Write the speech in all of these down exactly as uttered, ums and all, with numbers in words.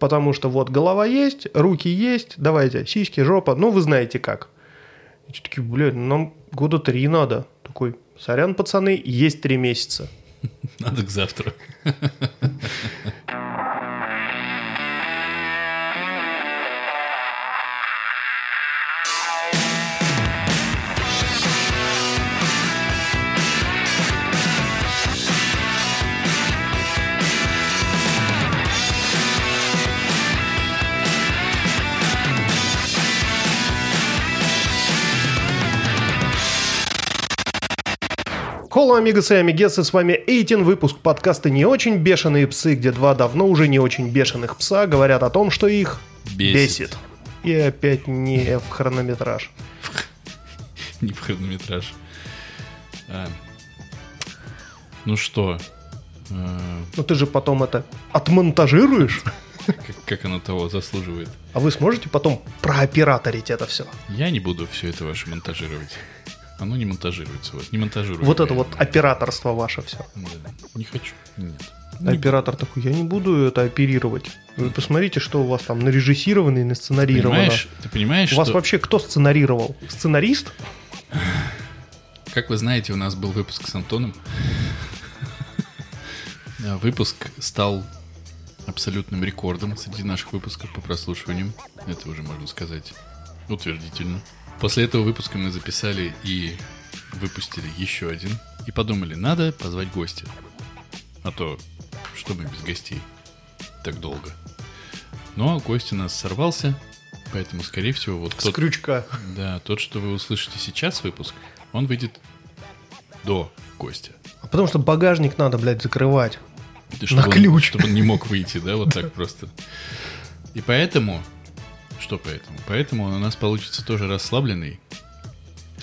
Потому что вот голова есть, руки есть, давайте, сиськи, жопа, ну вы знаете как. И все такие, блядь, нам года три надо. Такой, сорян, пацаны, есть три месяца. Надо к завтра. Холо, амигос и амигессы, с вами Эйтин, выпуск подкаста «Не очень бешеные псы», где два давно уже не очень бешеных пса говорят о том, что их бесит. бесит. И опять не в хронометраж. Не в хронометраж. А. Ну что? А... Ну ты же потом это отмонтажируешь? Как, как оно того заслуживает. А вы сможете потом прооператорить это все? Я не буду все это ваше монтажировать. Оно не монтажируется. Вот, не монтажируется. Вот это вот операторство ваше все. Да, не хочу. Нет. Оператор не... такой, я не буду это оперировать. Вы посмотрите, что у вас там нарежиссировано и насценарировано. Ты понимаешь, ты понимаешь, у вас что... вообще кто сценарировал? Сценарист? Как вы знаете, у нас был выпуск с Антоном. Выпуск стал абсолютным рекордом среди наших выпусков по прослушиваниям. Это уже можно сказать утвердительно. После этого выпуска мы записали и выпустили еще один. И подумали, надо позвать гостя. А то, что мы без гостей так долго. Но гость у нас сорвался, поэтому, скорее всего... вот С тот, крючка. Да, тот, что вы услышите сейчас выпуск, он выйдет до гостя. А потому что багажник надо, блядь, закрывать. Чтобы на ключ. Он, чтобы он не мог выйти, да, вот так просто. И поэтому... Что поэтому? Поэтому он у нас получится тоже расслабленный.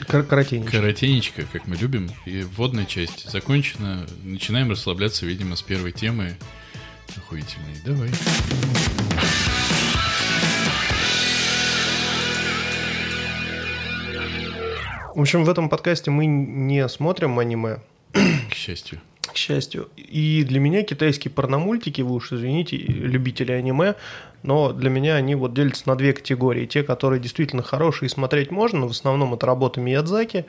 Коротенечко. Коротенечко, как мы любим. И вводная часть закончена. Начинаем расслабляться, видимо, с первой темы. Охуительной. Давай. В общем, в этом подкасте мы не смотрим аниме. К счастью. К счастью. И для меня китайские порномультики, вы уж извините, любители аниме, но для меня они вот делятся на две категории. Те, которые действительно хорошие и смотреть можно, но в основном это работы Миядзаки.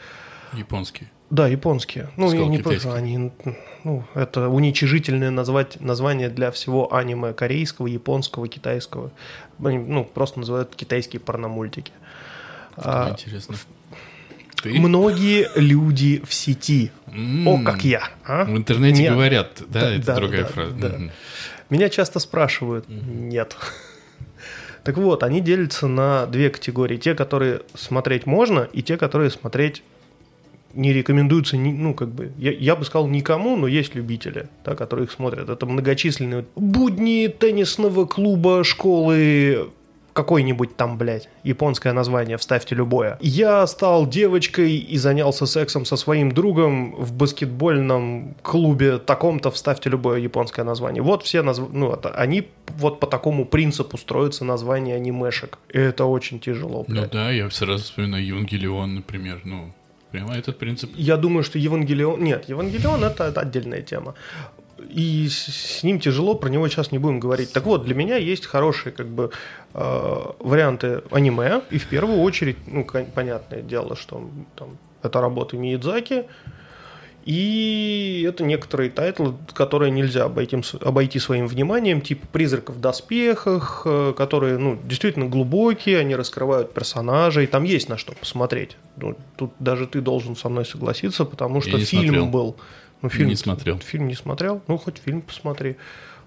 Японские. Да, японские. Ну, Сказал я не понимаю, они... Ну, это уничижительное назвать, название для всего аниме корейского, японского, китайского. Они, ну, просто называют китайские порномультики. А, интересно. Ты? Многие люди в сети. Mm. О, как я. А? В интернете Меня... говорят, да, да это да, другая да, фраза. Да. Mm-hmm. Меня часто спрашивают. Mm-hmm. Нет. Так вот, они делятся на две категории. Те, которые смотреть можно, и те, которые смотреть не рекомендуются, ну, как бы, я, я бы сказал, никому, но есть любители, да, которые их смотрят. Это многочисленные будни теннисного клуба, школы... Какой-нибудь там, блядь, японское название, вставьте любое. Я стал девочкой и занялся сексом со своим другом в баскетбольном клубе таком-то, вставьте любое японское название. Вот все названия, ну, это, они вот по такому принципу строятся названия анимешек. И это очень тяжело, блядь. Ну да, я сразу вспоминаю Евангелион, например, ну, прямо этот принцип. Я думаю, что Евангелион... Нет, Евангелион это, это отдельная тема. И с ним тяжело, про него сейчас не будем говорить. Так вот, для меня есть хорошие как бы, э, варианты аниме. И в первую очередь, ну, понятное дело, что там, это работы Миядзаки. И это некоторые тайтлы, которые нельзя обойти, обойти своим вниманием, типа «Призраков в доспехах», которые ну, действительно глубокие, они раскрывают персонажей, там есть на что посмотреть. Ну, тут даже ты должен со мной согласиться, потому что фильм смотрел. был... Ну, фильм, не смотрел. Фильм не смотрел, ну хоть фильм посмотри,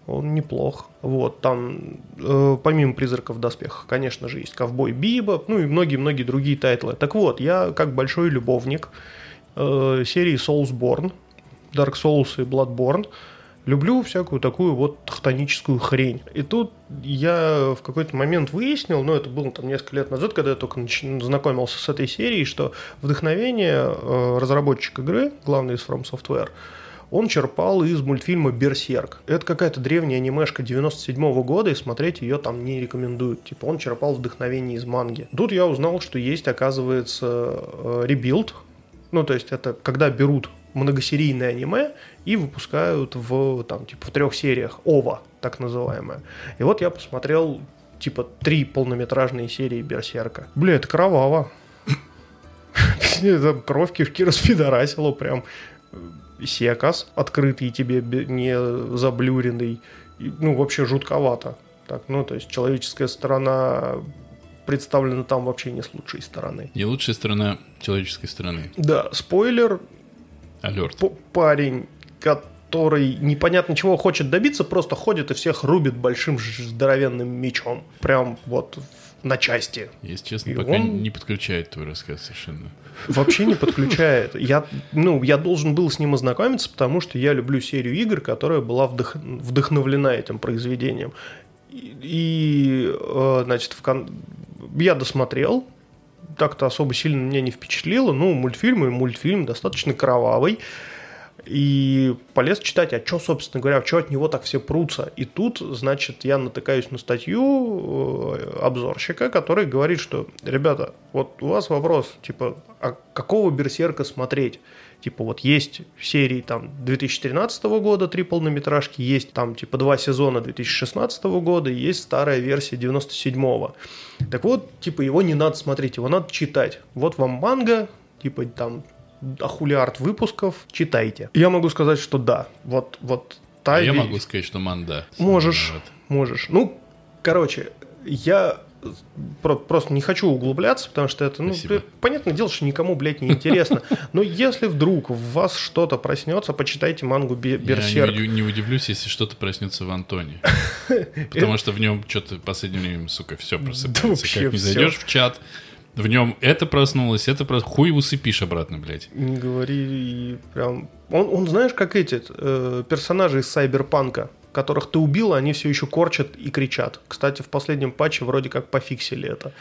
он неплох. Вот, там, э, помимо «Призраков в доспехах», конечно же, есть «Ковбой Биба», ну и многие-многие другие тайтлы. Так вот, я как большой любовник э, серии Soulsborne, Dark Souls и Bloodborne, люблю всякую такую вот тахтоническую хрень. И тут я в какой-то момент выяснил, ну это было там несколько лет назад, когда я только нач- знакомился с этой серией, что вдохновение э, разработчик игры, главный из From Software, он черпал из мультфильма «Берсерк». Это какая-то древняя анимешка девяносто седьмого года, и смотреть ее там не рекомендуют. Типа он черпал вдохновение из манги. Тут я узнал, что есть, оказывается, ребилд. Ну то есть это когда берут многосерийное аниме и выпускают в, там, типа, в трех сериях ова, так называемое. И вот я посмотрел, типа, три полнометражные серии «Берсерка». Бля, это кроваво. Кровь кишки распидорасила прям. Секас открытый тебе, не заблюренный. Ну, вообще жутковато. Так, ну, то есть человеческая сторона представлена там вообще не с лучшей стороны. Не лучшая сторона человеческой стороны. Да, спойлер. Алерт. П- парень, который непонятно чего хочет добиться, просто ходит и всех рубит большим здоровенным мечом. Прям вот на части. Если честно, и пока он... не подключает твой рассказ совершенно. Вообще не подключает. Я, ну, я должен был с ним ознакомиться, потому что я люблю серию игр, которая была вдох... вдохновлена этим произведением. И, значит, в кон... я досмотрел, так-то особо сильно меня не впечатлило, ну, мультфильм и мультфильм достаточно кровавый, и полез читать, а что, собственно говоря, что от него так все прутся, и тут, значит, я натыкаюсь на статью обзорщика, который говорит, что, ребята, вот у вас вопрос, типа, а какого «Берсерка» смотреть? Типа вот есть серии там две тысячи тринадцатого года, три полнометражки, есть там типа два сезона две тысячи шестнадцатого года, есть старая версия девяносто седьмого. Так вот, типа его не надо смотреть, его надо читать. Вот вам манга, типа там ахулиард выпусков, читайте. Я могу сказать, что да. Вот, вот та а я могу сказать, что манда. Можешь, можешь. Ну, короче, я... просто не хочу углубляться, потому что это, ну, ты, понятное дело, что никому, блядь, не интересно. Но если вдруг в вас что-то проснется, почитайте мангу «Берсерк». Я не, не удивлюсь, если что-то проснется в Антоне. Потому что в нем что-то в последнее время, сука, все просыпается. Как не зайдешь в чат, в нем это проснулось, это проснулось. Хуй усыпишь обратно, блядь. Не говори, прям... Он, он знаешь, как эти э, персонажи из «Сайберпанка», которых ты убил, они все еще корчат и кричат. Кстати, в последнем патче вроде как пофиксили это.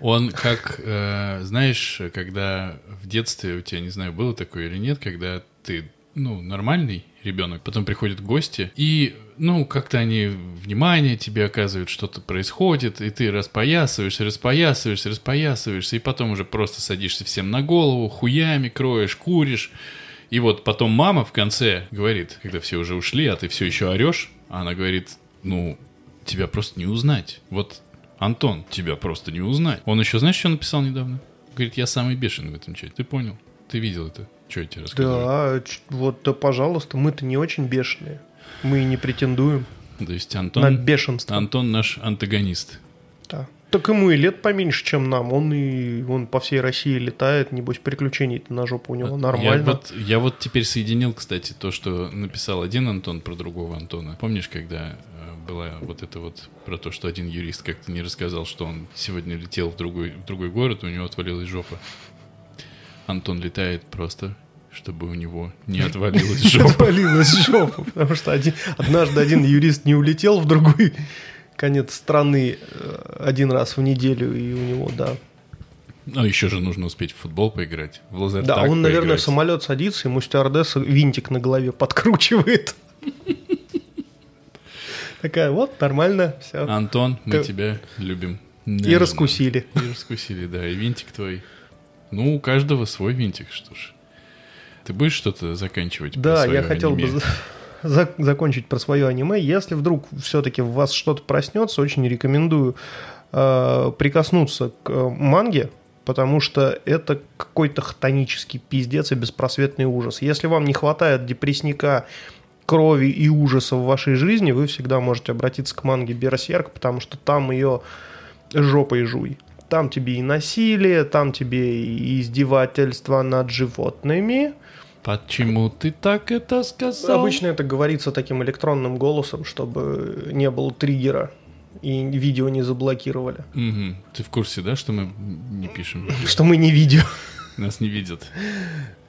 Он как, э, знаешь, когда в детстве у тебя, не знаю, было такое или нет, когда ты, ну, нормальный ребенок, потом приходят гости, и, ну, как-то они внимание тебе оказывают, что-то происходит, и ты распоясываешься, распоясываешься, распоясываешься, и потом уже просто садишься всем на голову, хуями кроешь, куришь. И вот потом мама в конце говорит, когда все уже ушли, а ты все еще орешь, она говорит, ну, тебя просто не узнать. Вот, Антон, тебя просто не узнать. Он еще, знаешь, что написал недавно? Говорит, я самый бешеный в этом чате. Ты понял? Ты видел это? Что я тебе рассказывал? Да, вот, да, пожалуйста, мы-то не очень бешеные. Мы и не претендуем то есть Антон, на бешенство. Антон наш антагонист. Да. Так ему и лет поменьше, чем нам. Он и он по всей России летает, небось, приключений-то на жопу у него нормально. Я вот, я вот теперь соединил, кстати, то, что написал один Антон про другого Антона. Помнишь, когда была вот это вот про то, что один юрист как-то не рассказал, что он сегодня летел в другой, в другой город, у него отвалилась жопа. Антон летает просто... чтобы у него не отвалилась жопа. Отвалилась жопа, потому что однажды один юрист не улетел в другой... конец страны один раз в неделю, и у него, да. Ну, еще же нужно успеть в футбол поиграть, в лазертаг поиграть. Да, он, наверное, в самолет садится, ему стюардесса винтик на голове подкручивает. Такая, вот, нормально, все. Антон, мы тебя любим. И раскусили. И раскусили, да, и винтик твой. Ну, у каждого свой винтик, что ж. Ты будешь что-то заканчивать? Да, я хотел бы... закончить про свое аниме. Если вдруг все-таки в вас что-то проснется, очень рекомендую э, прикоснуться к э, манге, потому что это какой-то хтонический пиздец и беспросветный ужас. Если вам не хватает депрессника, крови и ужаса в вашей жизни, вы всегда можете обратиться к манге «Берсерк», потому что там ее жопой жуй. Там тебе и насилие, там тебе и издевательства над животными. Почему ты так это сказал? Обычно это говорится таким электронным голосом, чтобы не было триггера и видео не заблокировали. Угу. Ты в курсе, да, что мы не пишем? Что мы не видео. Нас не видят.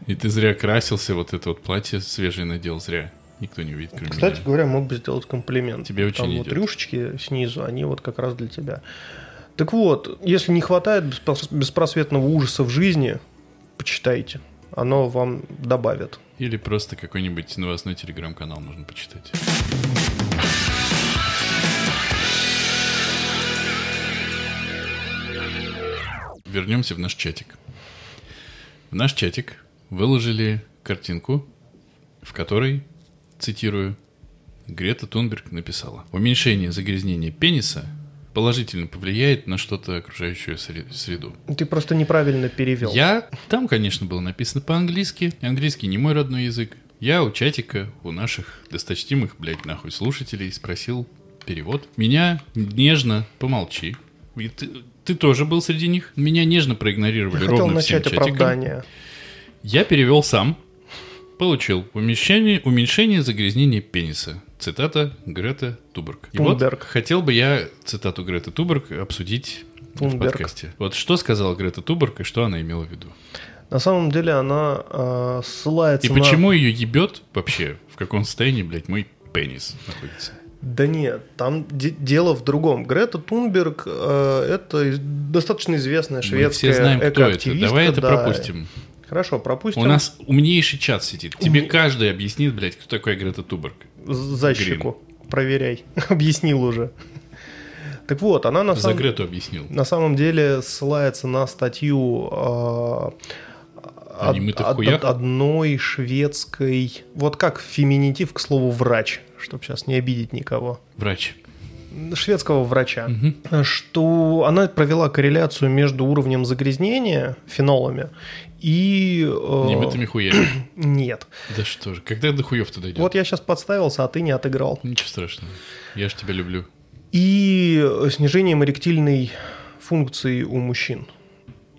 И ты зря красился, вот это вот платье свежее надел, зря. Никто не увидит, кроме Кстати меня. говоря, мог бы сделать комплимент. Тебе очень Там идет. Вот рюшечки снизу, они вот как раз для тебя. Так вот, если не хватает беспросветного ужаса в жизни, почитайте. Оно вам добавит. Или просто какой-нибудь новостной телеграм-канал можно почитать. Вернемся в наш чатик. В наш чатик выложили картинку, в которой, цитирую, Грета Тунберг написала: «Уменьшение загрязнения пениса положительно повлияет на что-то окружающую среду». Ты просто неправильно перевел. Я... Там, конечно, было написано по-английски. Английский не мой родной язык. Я у чатика, у наших досточтимых, блядь, нахуй, слушателей спросил перевод. Меня нежно, помолчи. И ты, ты тоже был среди них. Меня нежно проигнорировали ровно всем чатиком. Я хотел начать оправдание. Я перевел сам. Получил уменьшение, уменьшение загрязнения пениса. Цитата Грета Тунберг. И Тунберг. Вот хотел бы я цитату Греты Тунберг обсудить Тунберг. в подкасте. Вот что сказала Грета Тунберг и что она имела в виду? На самом деле она э, ссылается и на... И почему ее ебет вообще? В каком состоянии, блядь, мой пенис находится? Да нет, там де- дело в другом. Грета Тунберг э, это достаточно известная шведская экоактивистка. Мы все знаем, кто это. Давай это да. пропустим. Хорошо, пропустим. У нас умнейший чат сидит. Тебе Ум... каждый объяснит, блядь, кто такой Грета Тунберг. Защику. Грин. Проверяй. Объяснил уже. Так вот, она на, сам... объяснил. на самом деле ссылается на статью э, од... од... одной шведской... Вот как феминитив, к слову, врач, чтобы сейчас не обидеть никого. Врач. Шведского врача. Угу. Что она провела корреляцию между уровнем загрязнения фенолами и... Э... Немытыми хуями. Нет. Да что же, когда до хуев туда идет? Вот я сейчас подставился, а ты не отыграл. Ничего страшного, я ж тебя люблю. И снижением эректильной функции у мужчин.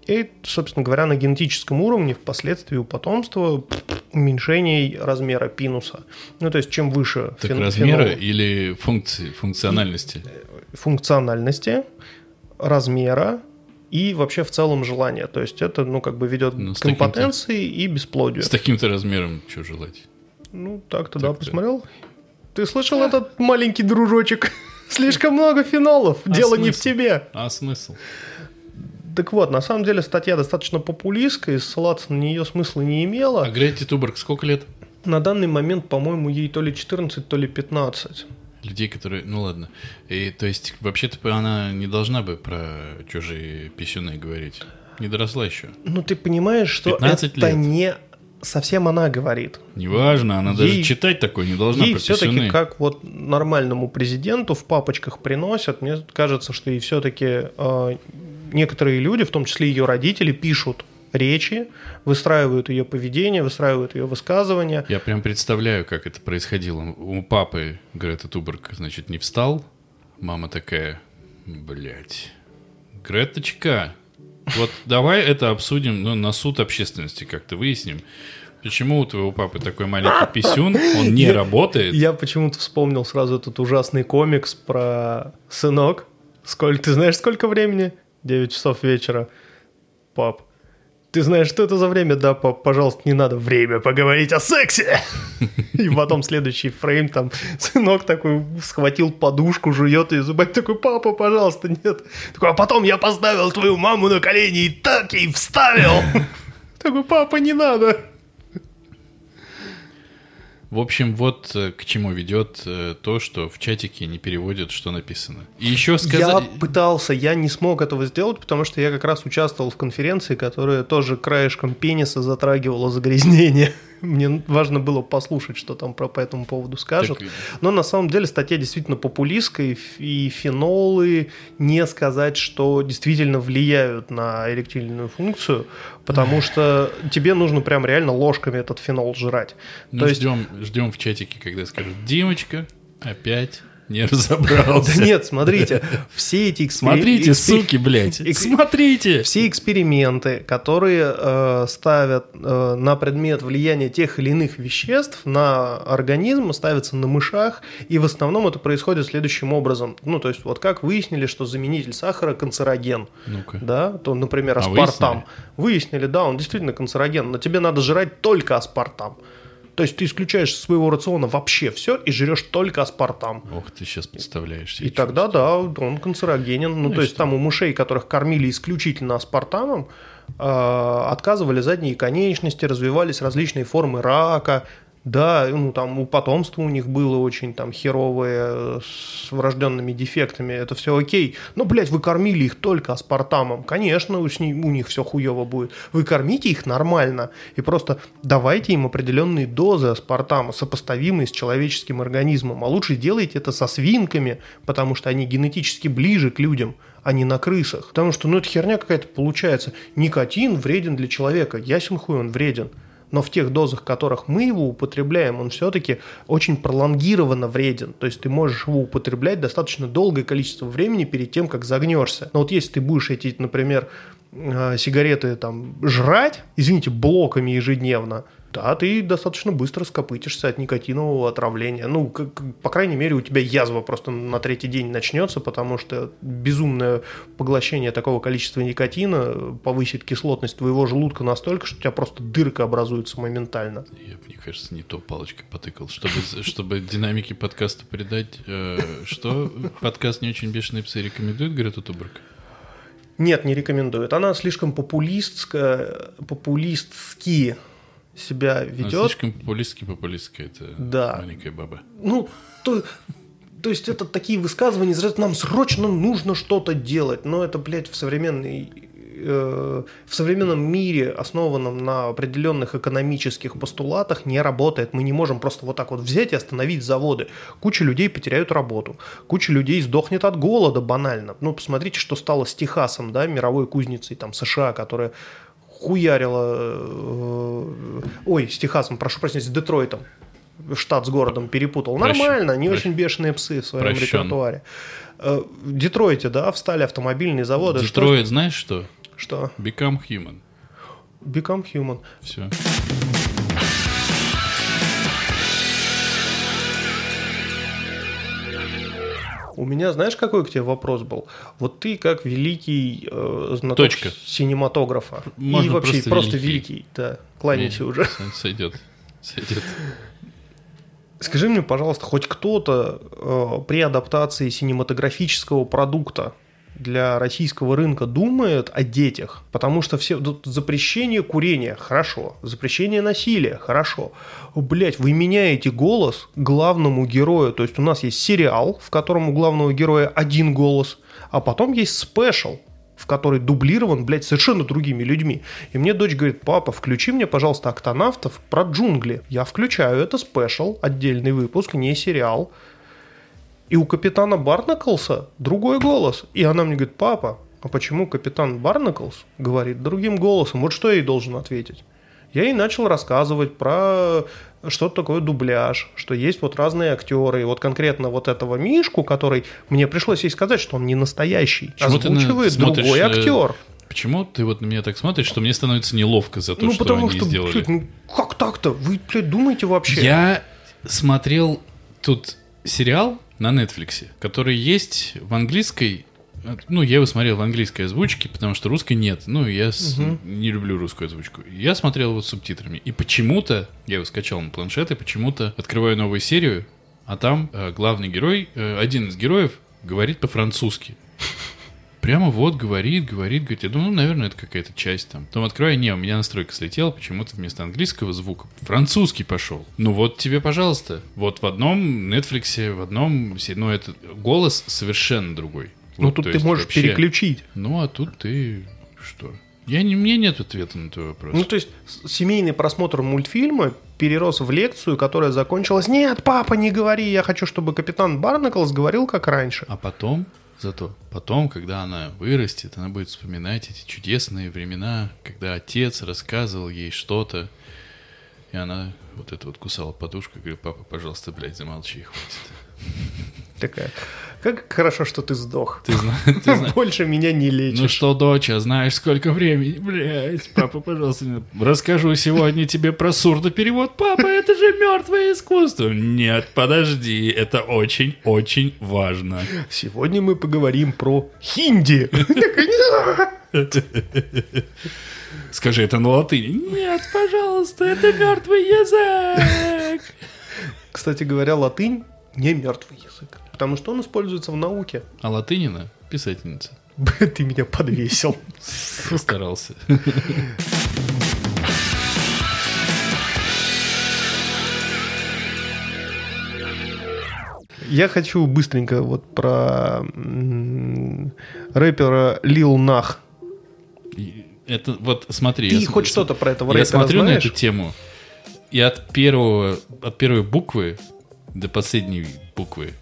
И, собственно говоря, на генетическом уровне впоследствии у потомства уменьшение размера пениса. Ну, то есть, чем выше... Так фен- размера фенол... или функции, функциональности? И, функциональности, размера и вообще в целом желания. То есть, это, ну, как бы ведет ну, к импотенции и бесплодию. С таким-то размером что желать? Ну, так-то, так-то. да, посмотрел. Ты слышал этот маленький дружочек? Слишком много фенолов. А Дело смысл? не в тебе. А смысл? Так вот, на самом деле статья достаточно популистская, и ссылаться на нее смысла не имела. А Грете Тунберг сколько лет? На данный момент, по-моему, ей то ли четырнадцать, то ли пятнадцать. Людей, которые... Ну ладно. И, то есть, вообще-то она не должна бы про чужие писюны говорить. Не доросла еще. Ну ты понимаешь, что это лет. не... Совсем она говорит. Неважно, она ей, даже читать такое не должна. Ей все-таки, как вот нормальному президенту в папочках приносят, мне кажется, что ей все-таки э, некоторые люди, в том числе ее родители, пишут речи, выстраивают ее поведение, выстраивают ее высказывания. Я прям представляю, как это происходило. У папы Грета Тунберг, значит, не встал. Мама такая, блядь, Греточка... Вот давай это обсудим, ну, на суд общественности как-то выясним. Почему у твоего папы такой маленький писюн, он не я, работает? Я почему-то вспомнил сразу этот ужасный комикс про «Сынок, сколько, ты знаешь, сколько времени? девять часов вечера. Пап, ты знаешь, что это за время? Да, пап, пожалуйста, не надо. Время поговорить о сексе!» И потом следующий фрейм, там, сынок такой схватил подушку, жует ее зубами, такой: «Папа, пожалуйста, нет». Такой: «А потом я поставил твою маму на колени и так ей вставил». Такой: «Папа, не надо». В общем, вот к чему ведет то, что в чатике не переводят, что написано. И еще сказать... Я пытался, я не смог этого сделать, потому что я как раз участвовал в конференции, которая тоже краешком пениса затрагивала загрязнение. Мне важно было послушать, что там про, по этому поводу скажут. Так... Но на самом деле статья действительно популистская, и фенолы не сказать, что действительно влияют на эректильную функцию, потому что тебе нужно прям реально ложками этот фенол жрать. Ну, то есть... ждем... Ждем в чатике, когда скажут: «Димочка, опять не разобрался». Да нет, смотрите, все эти эксперименты... Смотрите, суки, блядь, смотрите! Все эксперименты, которые э, ставят э, на предмет влияния тех или иных веществ на организм, ставятся на мышах, и в основном это происходит следующим образом. Ну, то есть, вот как выяснили, что заменитель сахара канцероген. Ну-ка. Да, то, например, аспартам. А выяснили? Выяснили, да, он действительно канцероген, но тебе надо жрать только аспартам. То есть ты исключаешь из своего рациона вообще все и жрешь только аспартам. Ох, ты сейчас представляешь. И тогда, да, он канцерогенен. Ну, ну то есть что? Там у мышей, которых кормили исключительно аспартамом, э- отказывали задние конечности, развивались различные формы рака. Да, ну там у потомства у них было очень там херовое с врожденными дефектами, это все окей. Но, блядь, вы кормили их только аспартамом. Конечно, у, у них все хуево будет. Вы кормите их нормально и просто давайте им определенные дозы аспартама, сопоставимые с человеческим организмом. А лучше делайте это со свинками, потому что они генетически ближе к людям, а не на крысах. Потому что, ну, это херня какая-то получается. Никотин вреден для человека. Ясен хуй, он вреден. Но в тех дозах, в которых мы его употребляем, он все-таки очень пролонгированно вреден. То есть ты можешь его употреблять достаточно долгое количество времени перед тем, как загнешься. Но вот если ты будешь эти, например, сигареты там жрать, извините, блоками ежедневно, да, ты достаточно быстро скопытишься от никотинового отравления. Ну, как, по крайней мере, у тебя язва просто на третий день начнется, потому что безумное поглощение такого количества никотина повысит кислотность твоего желудка настолько, что у тебя просто дырка образуется моментально. Я, мне кажется, не то палочкой потыкал. Чтобы, чтобы динамики подкаста придать, э, что подкаст «Не очень бешеные псы» рекомендует Грету Тунберг? Нет, не рекомендует. Она слишком популистская, популистски себя ведет. Она слишком популистски-популистская, это да. Маленькая баба. Ну, то, то есть это такие высказывания, нам срочно нужно что-то делать, но это, блядь, в современной... в современном мире, основанном на определенных экономических постулатах, не работает. Мы не можем просто вот так вот взять и остановить заводы. Куча людей потеряют работу. Куча людей сдохнет от голода банально. Ну, посмотрите, что стало с Техасом, да, мировой кузницей там, США, которая хуярила... Ой, с Техасом, прошу прощения, с Детройтом. Штат с городом перепутал. Прощ... Нормально, не Прощ... очень бешеные псы в своем Прощен. репертуаре. В Детройте, да, встали автомобильные заводы. Детройт, что... знаешь что? Что? Become human. Become human. Все. У меня, знаешь, какой к тебе вопрос был? Вот ты как великий э, знаток Точка. синематографа. Можно и вообще просто, просто великий. великий. Да, кланяйся уже. Сойдет. Сойдет. Скажи мне, пожалуйста, хоть кто-то э, при адаптации синематографического продукта для российского рынка думает о детях, потому что все запрещение курения – хорошо, запрещение насилия – хорошо. Блять, вы меняете голос главному герою, то есть у нас есть сериал, в котором у главного героя один голос, а потом есть спешл, в который дублирован, блядь, совершенно другими людьми. И мне дочь говорит: папа, включи мне, пожалуйста, «Октонавтов» про джунгли. Я включаю, это спешл, отдельный выпуск, не сериал. И у капитана Барнаклса другой голос. И она мне говорит: папа, а почему капитан Барнаклс говорит другим голосом? Вот что я ей должен ответить. Я ей начал рассказывать про что такое дубляж, что есть вот разные актеры. И вот конкретно вот этого Мишку, который мне пришлось ей сказать, что он не настоящий, почему озвучивает смотришь, другой актер. Почему ты вот на меня так смотришь, что мне становится неловко за то, ну, что потому они что, сделали? Блядь, ну как так-то? Вы, блядь, думаете вообще? Я смотрел тут сериал на Netflix, который есть в английской... Ну, я его смотрел в английской озвучке, потому что русской нет. Ну, я uh-huh. не люблю русскую озвучку. Я смотрел его с субтитрами. И почему-то, я его скачал на планшет, и почему-то открываю новую серию, а там э, главный герой, э, один из героев, говорит по-французски. Прямо вот говорит, говорит, говорит. Я думаю, ну, наверное, это какая-то часть там. Потом открываю, не, у меня настройка слетела, почему-то вместо английского звука французский пошел. Ну вот тебе, пожалуйста. Вот в одном Netflix, в одном... Ну, это голос совершенно другой. Ну, вот, тут ты можешь вообще переключить. Ну, а тут ты что? Я не, у меня нет ответа на твой вопрос. Ну, то есть, семейный просмотр мультфильма перерос в лекцию, которая закончилась: нет, папа, не говори, я хочу, чтобы капитан Барнаклс говорил как раньше. А потом, зато потом, когда она вырастет, она будет вспоминать эти чудесные времена, когда отец рассказывал ей что-то, и она вот это вот кусала подушку и говорит: папа, пожалуйста, блядь, замолчи, хватит. Такая: как хорошо, что ты сдох. Ты, ты знаешь, больше меня не лечишь. Ну что, доча, знаешь, сколько времени? Блядь, папа, пожалуйста, не... расскажу сегодня тебе про сурдоперевод. Папа, это же мертвое искусство. Нет, подожди, это очень-очень важно. Сегодня мы поговорим про хинди. Скажи это на латыни. Нет, пожалуйста, это мертвый язык. Кстати говоря, латынь не мертвый язык, потому что он используется в науке. А латынина – писательница. Ты меня подвесил. Старался. Я хочу быстренько вот про рэпера Lil Nas. Это вот смотри. Ты я хоть см... что-то про этого я рэпера знаешь? Я смотрю на эту тему, и от, первого, от первой буквы до последней буквы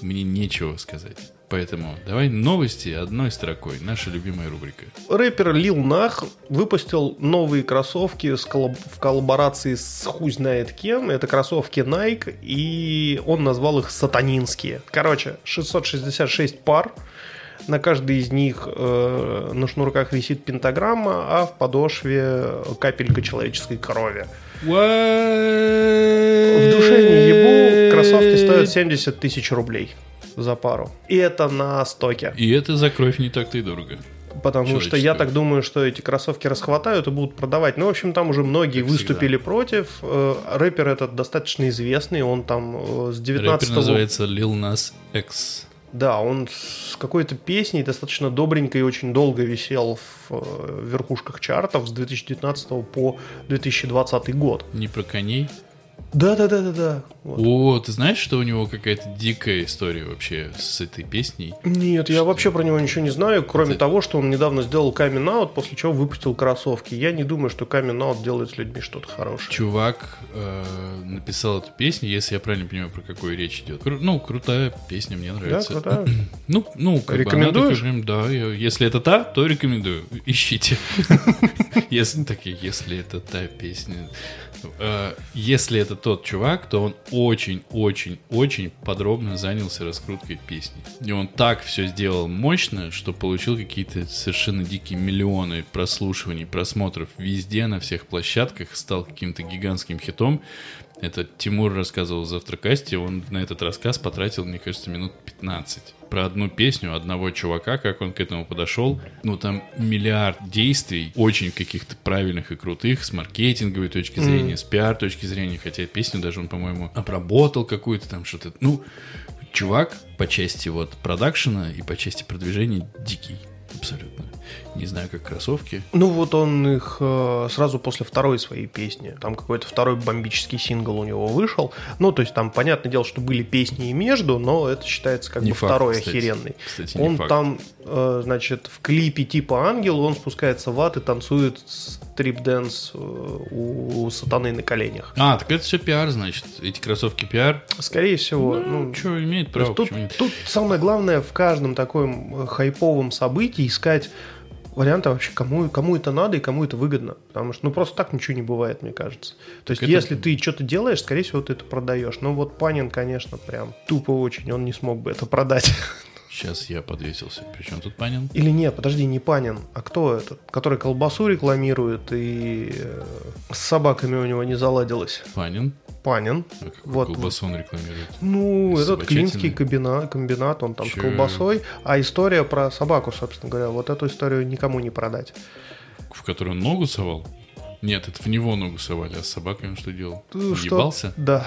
мне нечего сказать. Поэтому давай новости одной строкой. Наша любимая рубрика. Рэпер Lil Nas выпустил новые кроссовки с коллаб... в коллаборации с хуй знает кем. Это кроссовки Nike, и он назвал их сатанинские. Короче, шестьсот шестьдесят шесть пар. На каждой из них э, на шнурках висит пентаграмма, а в подошве капелька человеческой крови. What? В душе не ебу, кроссовки стоят семьдесят тысяч рублей. За пару. И это на стоке. И это за кровь не так-то и дорого. Потому что я так думаю, что эти кроссовки расхватают и будут продавать. Ну, в общем, там уже многие как выступили всегда. Против. Рэпер этот достаточно известный. Он там с девятнадцатого... Рэпер называется Lil Nas X. Да, он с какой-то песней достаточно добренько и очень долго висел в верхушках чартов с две тысячи девятнадцатого по две тысячи двадцатый год. Не про коней? Да-да-да-да-да. Вот. О, ты знаешь, что у него какая-то дикая история вообще с этой песней? Нет, что? Я вообще про него ничего не знаю, кроме это... того, что он недавно сделал камин-аут, после чего выпустил кроссовки. Я не думаю, что камин-аут делает с людьми что-то хорошее. Чувак э, написал эту песню, если я правильно понимаю, про какую речь идет. Кру- ну, крутая песня, мне нравится. Да, крутая. ну, ну, как рекомендуешь? Бы она, да, я, если это та, то рекомендую. Ищите. Если такие, если это та песня... Если это тот чувак, то он очень-очень-очень подробно занялся раскруткой песни. И он так все сделал мощно, что получил какие-то совершенно дикие миллионы прослушиваний, просмотров везде, на всех площадках. Стал каким-то гигантским хитом. Это Тимур рассказывал в Завтракасте. Он на этот рассказ потратил, мне кажется, минут пятнадцать. Про одну песню одного чувака, как он к этому подошел. Ну, там миллиард действий, очень каких-то правильных и крутых, с маркетинговой точки зрения, mm. с пиар-точки зрения, хотя песню даже он, по-моему, обработал какую-то там что-то. Ну, чувак по части вот продакшена и по части продвижения дикий. Абсолютно. Не знаю, как кроссовки. Ну, вот он их э, сразу после второй своей песни. Там какой-то второй бомбический сингл у него вышел. Ну, то есть там, понятное дело, что были песни и между, но это считается как не бы факт, второй кстати, охеренный. Кстати, он факт. Там, э, значит, в клипе типа «Ангел» он спускается в ад и танцует стрип-дэнс у, у сатаны на коленях. А, так это все пиар, значит. Эти кроссовки пиар? Скорее всего. Ну, ну что, имеет право. Тут, тут самое главное в каждом таком хайповом событии искать... варианты вообще, кому, кому это надо и кому это выгодно. Потому что ну просто так ничего не бывает, мне кажется. То есть, это... если ты что-то делаешь, скорее всего, ты это продаешь. Но вот Панин, конечно, прям тупо очень. Он не смог бы это продать. Сейчас я подвесился. Причем тут Панин? Или не, подожди, не Панин. А кто этот? Который колбасу рекламирует и с собаками у него не заладилось. Панин? Панин. А какую вот. Колбасу он рекламирует? Ну, из этот клинский комбинат, комбинат, он там Че? С колбасой. А история про собаку, собственно говоря, вот эту историю никому не продать. В которую он ногу совал? Нет, это в него ногу совали, а с собакой он что делал? Ты что? Ебался? Да.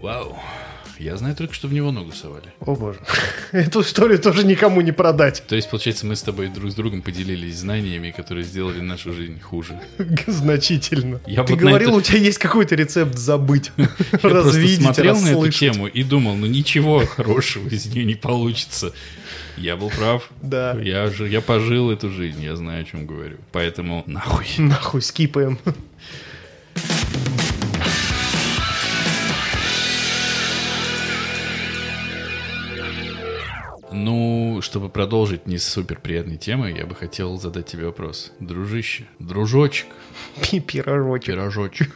Вау. Я знаю только, что в него ногу совали. О боже. Эту историю тоже никому не продать. То есть, получается, мы с тобой друг с другом поделились знаниями, которые сделали нашу жизнь хуже. Значительно. Ты говорил, у тебя есть какой-то рецепт забыть, развидеть, расслышать. Я просто смотрел на эту тему и думал, ну ничего хорошего из нее не получится. Я был прав. Да. Я же, я пожил эту жизнь, я знаю, о чем говорю. Поэтому нахуй. Нахуй, скипаем. Ну, чтобы продолжить не супер приятной темы, я бы хотел задать тебе вопрос. Дружище, дружочек. Пирожочек. Пирожочек.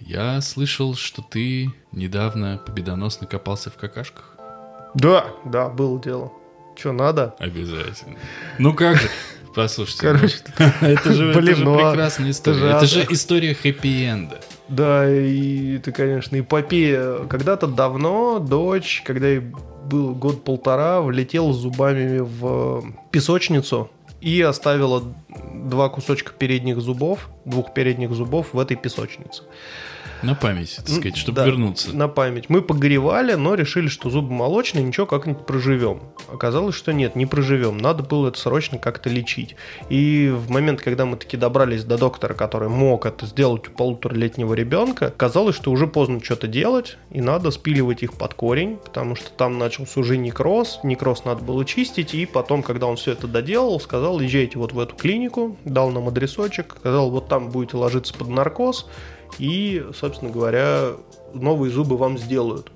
Я слышал, что ты недавно победоносно копался в какашках. Да, да, было дело. Че, надо? Обязательно. Ну как же... Послушайте, короче, ну, это же, блин, это же ну, прекрасная история. Это, это же история хэппи-энда. Да, и это, конечно, эпопея. Когда-то давно дочь, когда ей был год-полтора, влетела зубами в песочницу и оставила два кусочка передних зубов, двух передних зубов в этой песочнице. На память, так сказать, чтобы да, вернуться. На память. Мы погоревали, но решили, что зубы молочные, ничего, как-нибудь проживем. Оказалось, что нет, не проживем. Надо было это срочно как-то лечить. И в момент, когда мы таки добрались до доктора, который мог это сделать у полуторалетнего ребенка, оказалось, что уже поздно что-то делать, и надо спиливать их под корень, потому что там начался уже некроз. Некроз надо было чистить, и потом, когда он все это доделал, сказал: езжайте вот в эту клинику, дал нам адресочек, сказал: вот там будете ложиться под наркоз, и, собственно говоря, новые зубы вам сделают.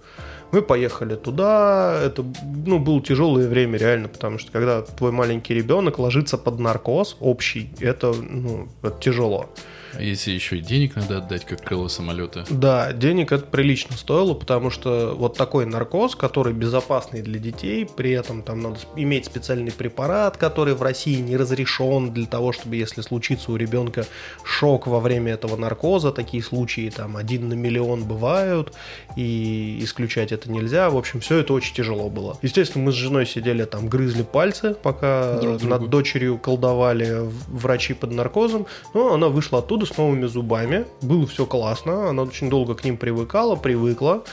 Мы поехали туда, это, ну, было тяжелое время реально, потому что когда твой маленький ребенок ложится под наркоз общий, это, ну, это тяжело. А если еще и денег надо отдать, как крыло самолета? Да, денег это прилично стоило, потому что вот такой наркоз, который безопасный для детей, при этом там надо иметь специальный препарат, который в России не разрешен для того, чтобы, если случится у ребенка шок во время этого наркоза, такие случаи там один на миллион бывают, и исключать это нельзя. В общем, все это очень тяжело было. Естественно, мы с женой сидели там, грызли пальцы, пока друг над дочерью колдовали врачи под наркозом, но она вышла оттуда с новыми зубами, было все классно, она очень долго к ним привыкала, привыкла,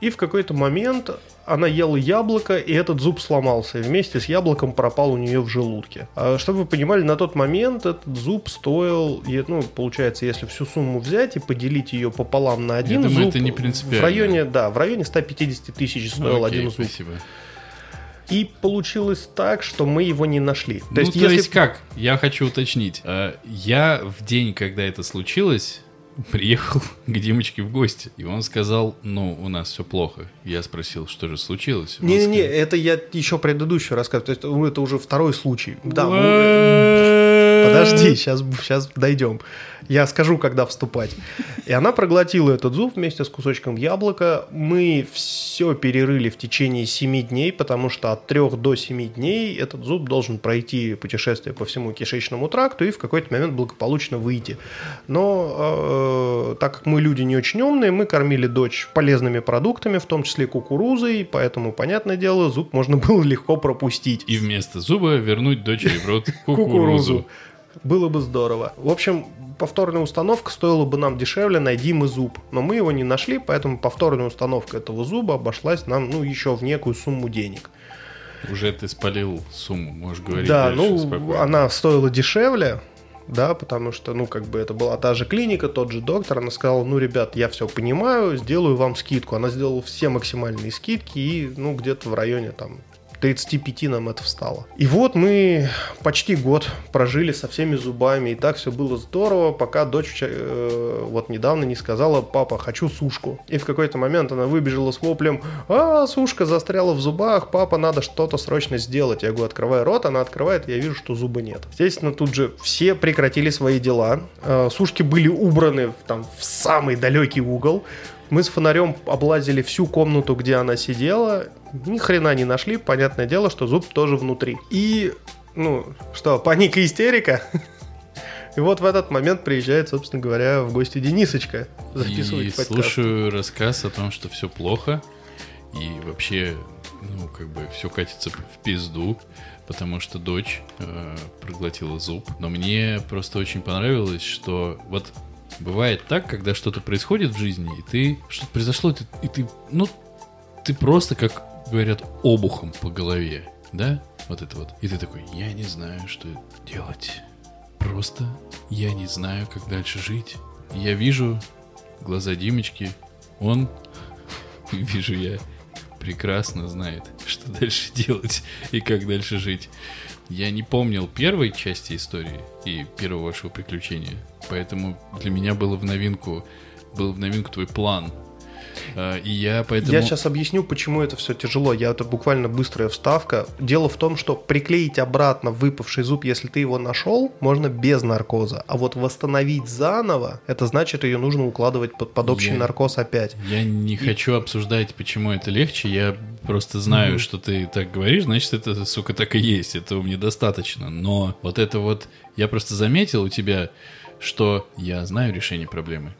и в какой-то момент она ела яблоко, и этот зуб сломался, и вместе с яблоком пропал у нее в желудке. А, чтобы вы понимали, на тот момент этот зуб стоил, ну, получается, если всю сумму взять и поделить ее пополам на один, я думаю, зуб, это не принципиально. В районе, да, в районе сто пятьдесят тысяч стоил, ну, окей, один зуб. Спасибо. И получилось так, что мы его не нашли. То, ну, есть, то если... есть как? Я хочу уточнить. Я в день, когда это случилось, приехал к Димочке в гости. И он сказал: ну, у нас все плохо. Я спросил, что же случилось. Не-не-не, это я еще предыдущую рассказываю. То есть это уже второй случай. Да, мы... Подожди, сейчас, сейчас дойдем. Я скажу, когда вступать. И она проглотила этот зуб вместе с кусочком яблока. Мы все перерыли в течение семи дней, потому что от трёх до семи дней этот зуб должен пройти путешествие по всему кишечному тракту и в какой-то момент благополучно выйти. Но э, так как мы люди не очень умные, мы кормили дочь полезными продуктами, в том числе кукурузой, поэтому, понятное дело, зуб можно было легко пропустить. И вместо зуба вернуть дочери в рот кукурузу. Было бы здорово. В общем, повторная установка стоила бы нам дешевле, найди мы зуб. Но мы его не нашли, поэтому повторная установка этого зуба обошлась нам, ну, еще в некую сумму денег. Уже ты спалил сумму, можешь говорить. Да, ну, спокойно. Она стоила дешевле, да, потому что, ну, как бы это была та же клиника, тот же доктор. Она сказала: ну, ребят, я все понимаю, сделаю вам скидку. Она сделала все максимальные скидки и, ну, где-то в районе там... тридцать пять нам это встало. И вот мы почти год прожили со всеми зубами, и так все было здорово, пока дочь э, вот недавно не сказала: папа, хочу сушку. И в какой-то момент она выбежала с воплем: а, сушка застряла в зубах, папа, надо что-то срочно сделать. Я говорю: открывай рот, она открывает, я вижу, что зуба нет. Естественно, тут же все прекратили свои дела, э, сушки были убраны там, в самый далекий угол. Мы с фонарем облазили всю комнату, где она сидела. Ни хрена не нашли. Понятное дело, что зуб тоже внутри. И, ну, что, паника и истерика? И вот в этот момент приезжает, собственно говоря, в гости Денисочка записывать и подкаст. И слушаю рассказ о том, что все плохо. И вообще, ну, как бы все катится в пизду. Потому что дочь э, проглотила зуб. Но мне просто очень понравилось, что вот... Бывает так, когда что-то происходит в жизни, и ты, что-то произошло, и ты, и ты, ну, ты просто, как говорят, обухом по голове, да, вот это вот. И ты такой: я не знаю, что делать, просто я не знаю, как дальше жить. И я вижу глаза Димочки, он, вижу я, прекрасно знает, что дальше делать и как дальше жить. Я не помнил первой части истории и первого вашего приключения, поэтому для меня было в новинку, был в новинку твой план. И я поэтому... Я сейчас объясню, почему это все тяжело. Я это буквально быстрая вставка. Дело в том, что приклеить обратно выпавший зуб, если ты его нашел, можно без наркоза. А вот восстановить заново, это значит, ее нужно укладывать под, под общий я... наркоз опять. Я не И... хочу обсуждать, почему это легче. Я просто знаю, mm-hmm. что ты так говоришь, значит, это, сука, так и есть. Этого мне достаточно. Но вот это вот... Я просто заметил у тебя, что я знаю решение проблемы.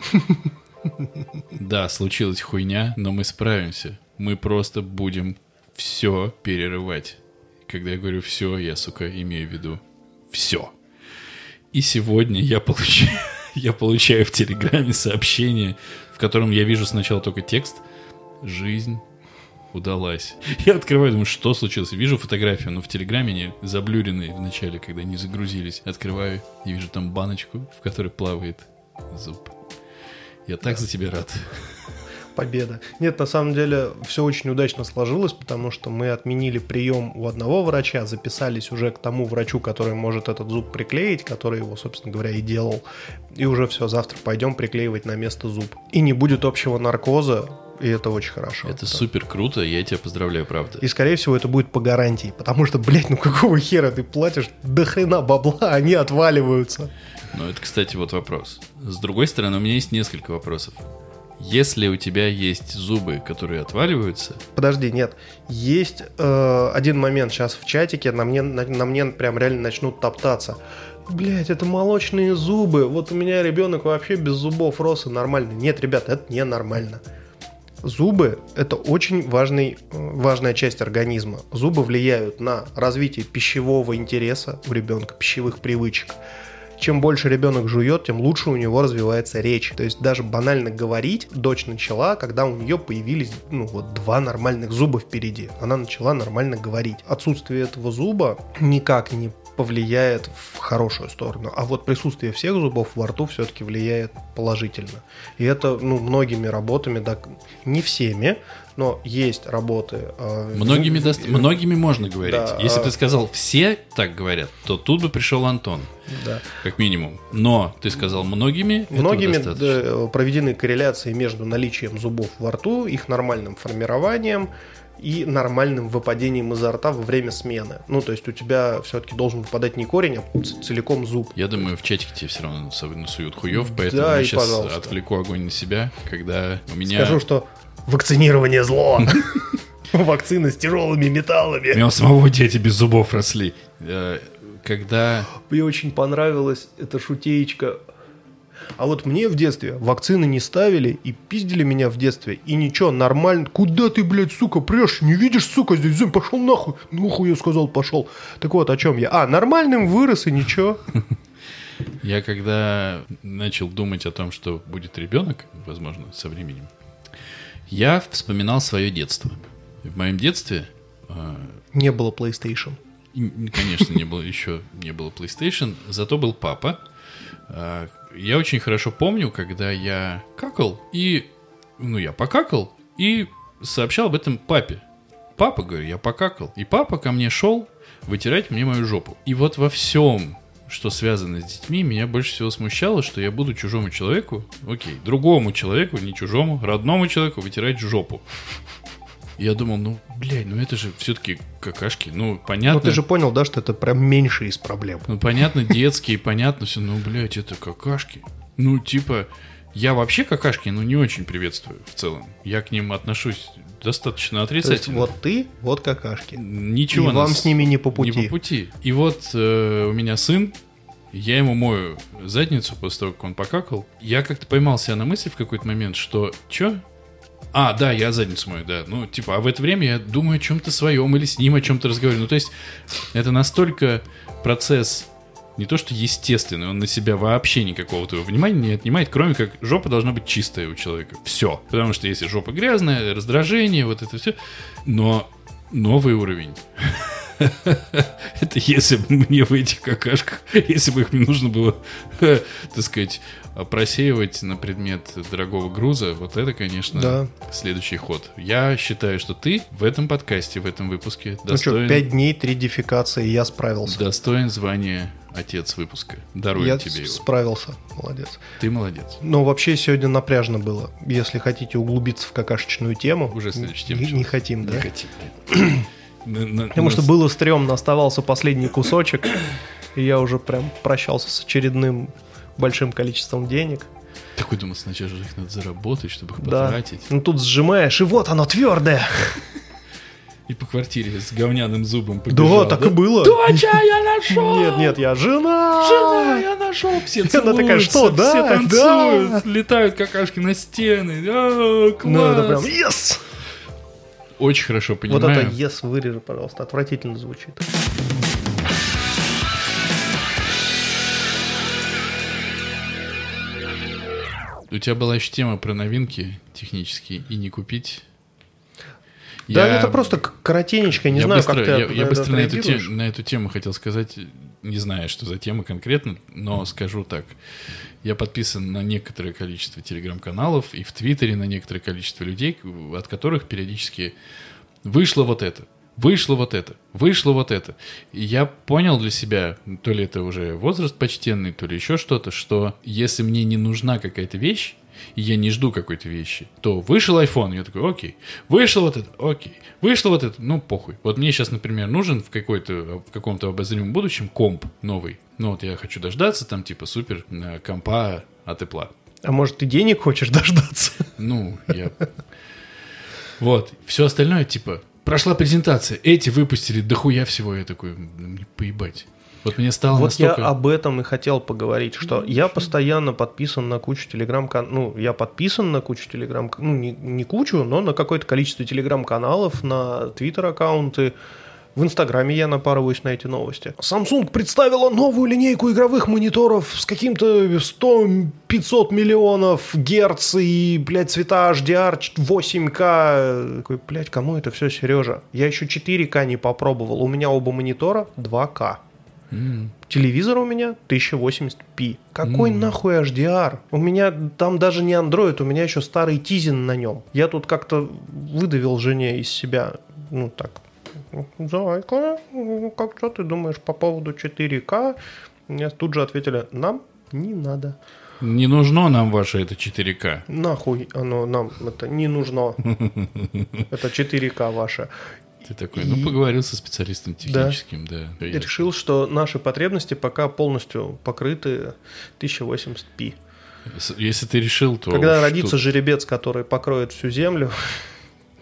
Да, случилась хуйня, но мы справимся. Мы просто будем все перерывать. Когда я говорю «все», я, сука, имею в виду «все». И сегодня я получаю, я получаю в Телеграме сообщение, в котором я вижу сначала только текст «Жизнь удалась». Я открываю, думаю, что случилось? Вижу фотографию, но в Телеграме они заблюрены в начале, когда не загрузились. Открываю и вижу там баночку, в которой плавает зуб. Я так за тебя рад. Победа. Нет, на самом деле все очень удачно сложилось, потому что мы отменили прием у одного врача, записались уже к тому врачу, который может этот зуб приклеить, который его, собственно говоря, и делал. И уже все, завтра пойдем приклеивать на место зуб. И не будет общего наркоза, и это очень хорошо. Это так. Супер круто, я тебя поздравляю, правда. И, скорее всего, это будет по гарантии, потому что, блядь, ну какого хера ты платишь? До хрена бабла, они отваливаются. Ну, это, кстати, вот вопрос. С другой стороны, у меня есть несколько вопросов. Если у тебя есть зубы, которые отваливаются... Подожди, нет. Есть э, один момент сейчас в чатике, на мне, на, на мне прям реально начнут топтаться. Блять, это молочные зубы. Вот у меня ребенок вообще без зубов рос и нормально. Нет, ребята, это ненормально. Зубы – это очень важный, важная часть организма. Зубы влияют на развитие пищевого интереса у ребенка, пищевых привычек. Чем больше ребенок жует, тем лучше у него развивается речь. То есть даже банально говорить дочь начала, когда у нее появились ну, вот, два нормальных зуба впереди. Она начала нормально говорить. Отсутствие этого зуба никак не повлияет в хорошую сторону. А вот присутствие всех зубов во рту все-таки влияет положительно. И это ну, многими работами, да, не всеми, но есть работы. Э, многими, зуб... доста... многими можно говорить. Да, Если бы э... ты сказал, все так говорят, то тут бы пришел Антон. Да. Как минимум. Но ты сказал, многими. Многими д- проведены корреляции между наличием зубов во рту, их нормальным формированием и нормальным выпадением изо рта во время смены. Ну, то есть у тебя все-таки должен выпадать не корень, а целиком зуб. Я думаю, в чатике тебе все равно насуют хуев, поэтому да, я сейчас пожалуйста. отвлеку огонь на себя, когда у меня... Скажу, что вакцинирование зло. Вакцины с тяжелыми металлами. У меня самого дети без зубов росли. Когда... Мне очень понравилась эта шутеечка. А вот мне в детстве вакцины не ставили и пиздили меня в детстве. И ничего, нормально. Куда ты, блядь, сука, прешь? Не видишь, сука, здесь зомби? Пошел нахуй. Нахуй, я сказал, пошел. Так вот, о чем я? А, нормальным вырос и ничего. Я когда начал думать о том, что будет ребенок, возможно, со временем, я вспоминал свое детство. В моем детстве... Не было PlayStation. Конечно, не было, еще не было PlayStation, зато был папа. Я очень хорошо помню, когда я какал, и, ну, я покакал, и сообщал об этом папе. Папа, говорю, я покакал. И папа ко мне шел вытирать мне мою жопу. И вот во всем, что связано с детьми, меня больше всего смущало, что я буду чужому человеку, окей, другому человеку, не чужому, родному человеку вытирать жопу. Я думал, ну, блядь, ну это же все-таки какашки, ну, понятно. Ну, ты же понял, да, что это прям меньше из проблем. Ну, понятно, детские, понятно все, ну, блядь, это какашки. Ну, типа, я вообще какашки, ну, не очень приветствую в целом. Я к ним отношусь достаточно отрицательно. То есть, вот ты, вот какашки. Ничего. И вам с ними не по пути. Не по пути. И вот э, у меня сын, я ему мою задницу после того, как он покакал. Я как-то поймал себя на мысли в какой-то момент, что, чё? А, да, я задницу мою, да. Ну, типа, а в это время я думаю о чем-то своем или с ним о чем-то разговариваю. Ну, то есть, это настолько процесс не то что естественный, он на себя вообще никакого твоего внимания не отнимает, кроме как жопа должна быть чистая у человека. Все. Потому что если жопа грязная, раздражение, вот это все. Но новый уровень. Это если бы мне в этих какашках, если бы их мне нужно было, так сказать, просеивать на предмет дорогого груза, вот это, конечно, да. Следующий ход. Я считаю, что ты в этом подкасте, в этом выпуске достоин... Ну что, пять дней, три дефекации, я справился. Достоин звания отец выпуска. Дарую я тебе его. Я справился, молодец. Ты молодец. Но вообще сегодня напряжно было. Если хотите углубиться в какашечную тему... Уже следующая тема. Не, не хотим, да? Не хотим, да. Потому что было стрёмно, оставался последний кусочек, и я уже прям прощался с очередным большим количеством денег. Такой думал, сначала же их надо заработать, чтобы их потратить. Да. Ну тут сжимаешь, и вот оно твердое. И по квартире с говняным зубом побежал. Да, так да? и было. Доча, я нашел! Нет, нет, я жена! Жена, я нашел! Все целуются, такая, что? Да, все танцуют, да. Летают какашки на стены. А, класс! Ну это прям yes! Очень хорошо понимаю. Вот это yes вырежи, пожалуйста, отвратительно звучит. У тебя была еще тема про новинки технические и не купить. Да, я... это просто коротенечко, не я знаю, быстро, как ты Я, я быстро на эту, тему, на эту тему хотел сказать, не знаю, что за тема конкретно, но скажу так. Я подписан на некоторое количество телеграм-каналов и в Твиттере на некоторое количество людей, от которых периодически вышло вот это, вышло вот это, вышло вот это. И я понял для себя, то ли это уже возраст почтенный, то ли еще что-то, что если мне не нужна какая-то вещь, и я не жду какой-то вещи, то вышел iPhone, я такой, окей, вышел вот это, окей, вышло вот это, ну, похуй. Вот мне сейчас, например, нужен в, какой-то, в каком-то обозримом будущем комп новый. Ну, вот я хочу дождаться там, типа, супер, компа от Apple. А может, ты денег хочешь дождаться? Ну, я... Вот, все остальное, типа, прошла презентация, эти выпустили дохуя всего, я такой, мне поебать. Вот мне стало вот настолько... я об этом и хотел поговорить, что я постоянно подписан на кучу телеграм-каналов, ну, я подписан на кучу телеграм-каналов, ну, не, не кучу, но на какое-то количество телеграм-каналов, на твиттер-аккаунты, в инстаграме я напарываюсь на эти новости. Samsung представила новую линейку игровых мониторов с каким-то сто-пятьсот миллионов герц и, блядь, цвета эйч ди ар восемь кей. Такой, блядь, кому это все, Сережа? Я еще четыре кей не попробовал, у меня оба монитора два кей. Mm. Телевизор у меня тысяча восемьдесят пи. Какой mm. нахуй эйч ди ар? У меня там даже не Android, у меня еще старый Тизин на нем. Я тут как-то выдавил жене из себя. Ну так, зайка, как что ты думаешь по поводу четыре кей? Мне тут же ответили, нам не надо. Не нужно нам ваше это четыре кей. Нахуй оно нам это не нужно. Это четыре кей ваше. Ты такой, ну, и... поговорил со специалистом техническим, да. да я решил, я... что наши потребности пока полностью покрыты тысяча восемьдесят пи. Если ты решил, то... Когда родится тут... жеребец, который покроет всю землю,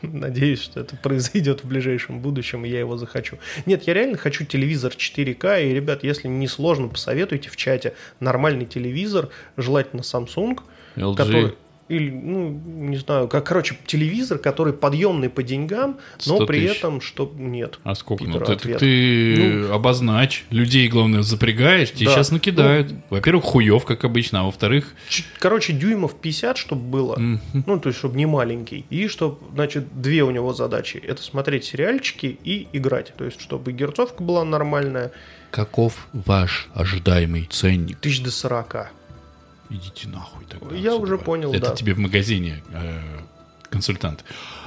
надеюсь, что это произойдет в ближайшем будущем, и я его захочу. Нет, я реально хочу телевизор четыре кей, и, ребят, если не сложно, посоветуйте в чате нормальный телевизор, желательно Samsung, эл джи. Который... Или, ну, не знаю, как, короче, телевизор, который подъемный по деньгам, но при тысяч. Этом, что нет. А сколько? Питера, ну, ты ты ну, обозначь. Людей, главное, запрягаешь, тебе да. сейчас накидают. Ну, во-первых, хуев, как обычно, а во-вторых... Короче, дюймов пятьдесят, чтобы было. Mm-hmm. Ну, то есть, чтобы не маленький. И, чтобы, значит, две у него задачи. Это смотреть сериальчики и играть. То есть, чтобы герцовка была нормальная. Каков ваш ожидаемый ценник? Тысяч до сорока. Идите нахуй тогда. Я отсюда. Уже понял, это да. Это тебе в магазине э, консультант.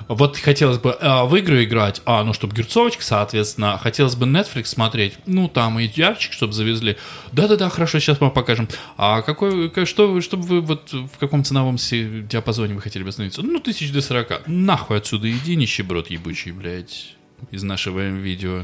Вот хотелось бы э, в игры играть, а, ну, чтобы герцовочка, соответственно. Хотелось бы Netflix смотреть, ну, там и эйч ди арчик, чтобы завезли. Да-да-да, хорошо, сейчас мы вам покажем. А какой, что, чтобы вы вот в каком ценовом диапазоне вы хотели бы остановиться? Ну, тысяч до сорока. Нахуй отсюда иди, нищеброд ебучий, блядь, из нашего видео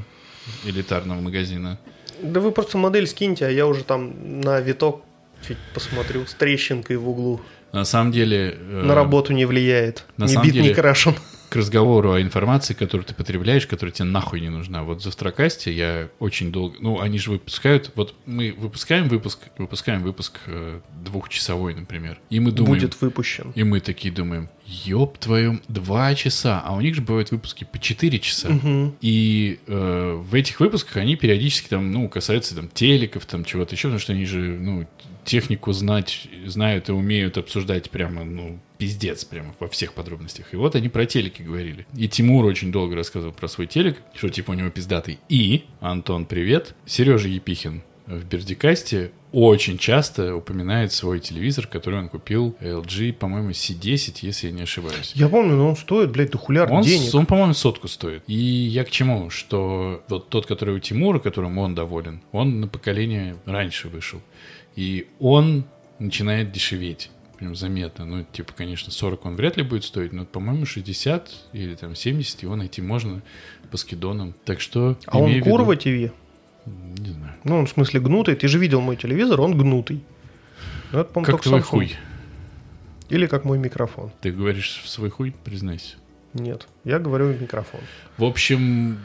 элитарного магазина. Да вы просто модель скиньте, а я уже там на виток чуть посмотрю, с трещинкой в углу. На самом деле... Э, на работу не влияет. На ни самом бит, деле, ни крашен. К разговору о информации, которую ты потребляешь, которая тебе нахуй не нужна. Вот в Завтракасте я очень долго... Ну, они же выпускают... Вот мы выпускаем выпуск, выпускаем выпуск э, двухчасовой, например. И мы думаем... Будет выпущен. И мы такие думаем, ёб твою, два часа. А у них же бывают выпуски по четыре часа. Угу. И э, в этих выпусках они периодически там, ну, касаются там телеков, там чего-то еще, потому что они же, ну... Технику знать, знают и умеют обсуждать прямо, ну, пиздец, прямо во всех подробностях. И вот они про телеки говорили. И Тимур очень долго рассказывал про свой телек, что типа у него пиздатый. И, Антон, привет, Сережа Епихин в Бердикасте очень часто упоминает свой телевизор, который он купил, эл джи, по-моему, си десять, если я не ошибаюсь. Я помню, но он стоит, блядь, дохуляр он, денег. Он, по-моему, сотку стоит. И я к чему? Что вот тот, который у Тимура, которым он доволен, он на поколение раньше вышел. И он начинает дешеветь. Прям заметно. Ну, типа, конечно, сорок он вряд ли будет стоить, но, по-моему, шестьдесят или там семьдесят его найти можно по скидонам. Так что... А он курва ТВ? Не знаю. Ну, он в смысле гнутый. Ты же видел мой телевизор, он гнутый. Ну, это, как твой Samsung. Хуй. Или как мой микрофон. Ты говоришь в свой хуй, признайся. Нет, я говорю в микрофон. В общем...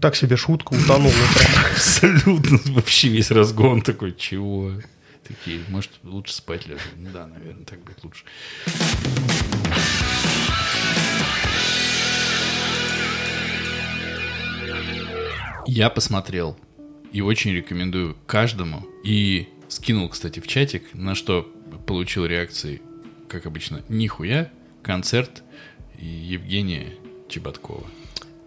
Так себе шутка, утонула. Абсолютно. Вообще весь разгон такой, чего? Такие, может, лучше спать лежу. Да, наверное, так будет лучше. Я посмотрел и очень рекомендую каждому. И скинул, кстати, в чатик, на что получил реакции, как обычно, нихуя, концерт Евгения Чеботкова.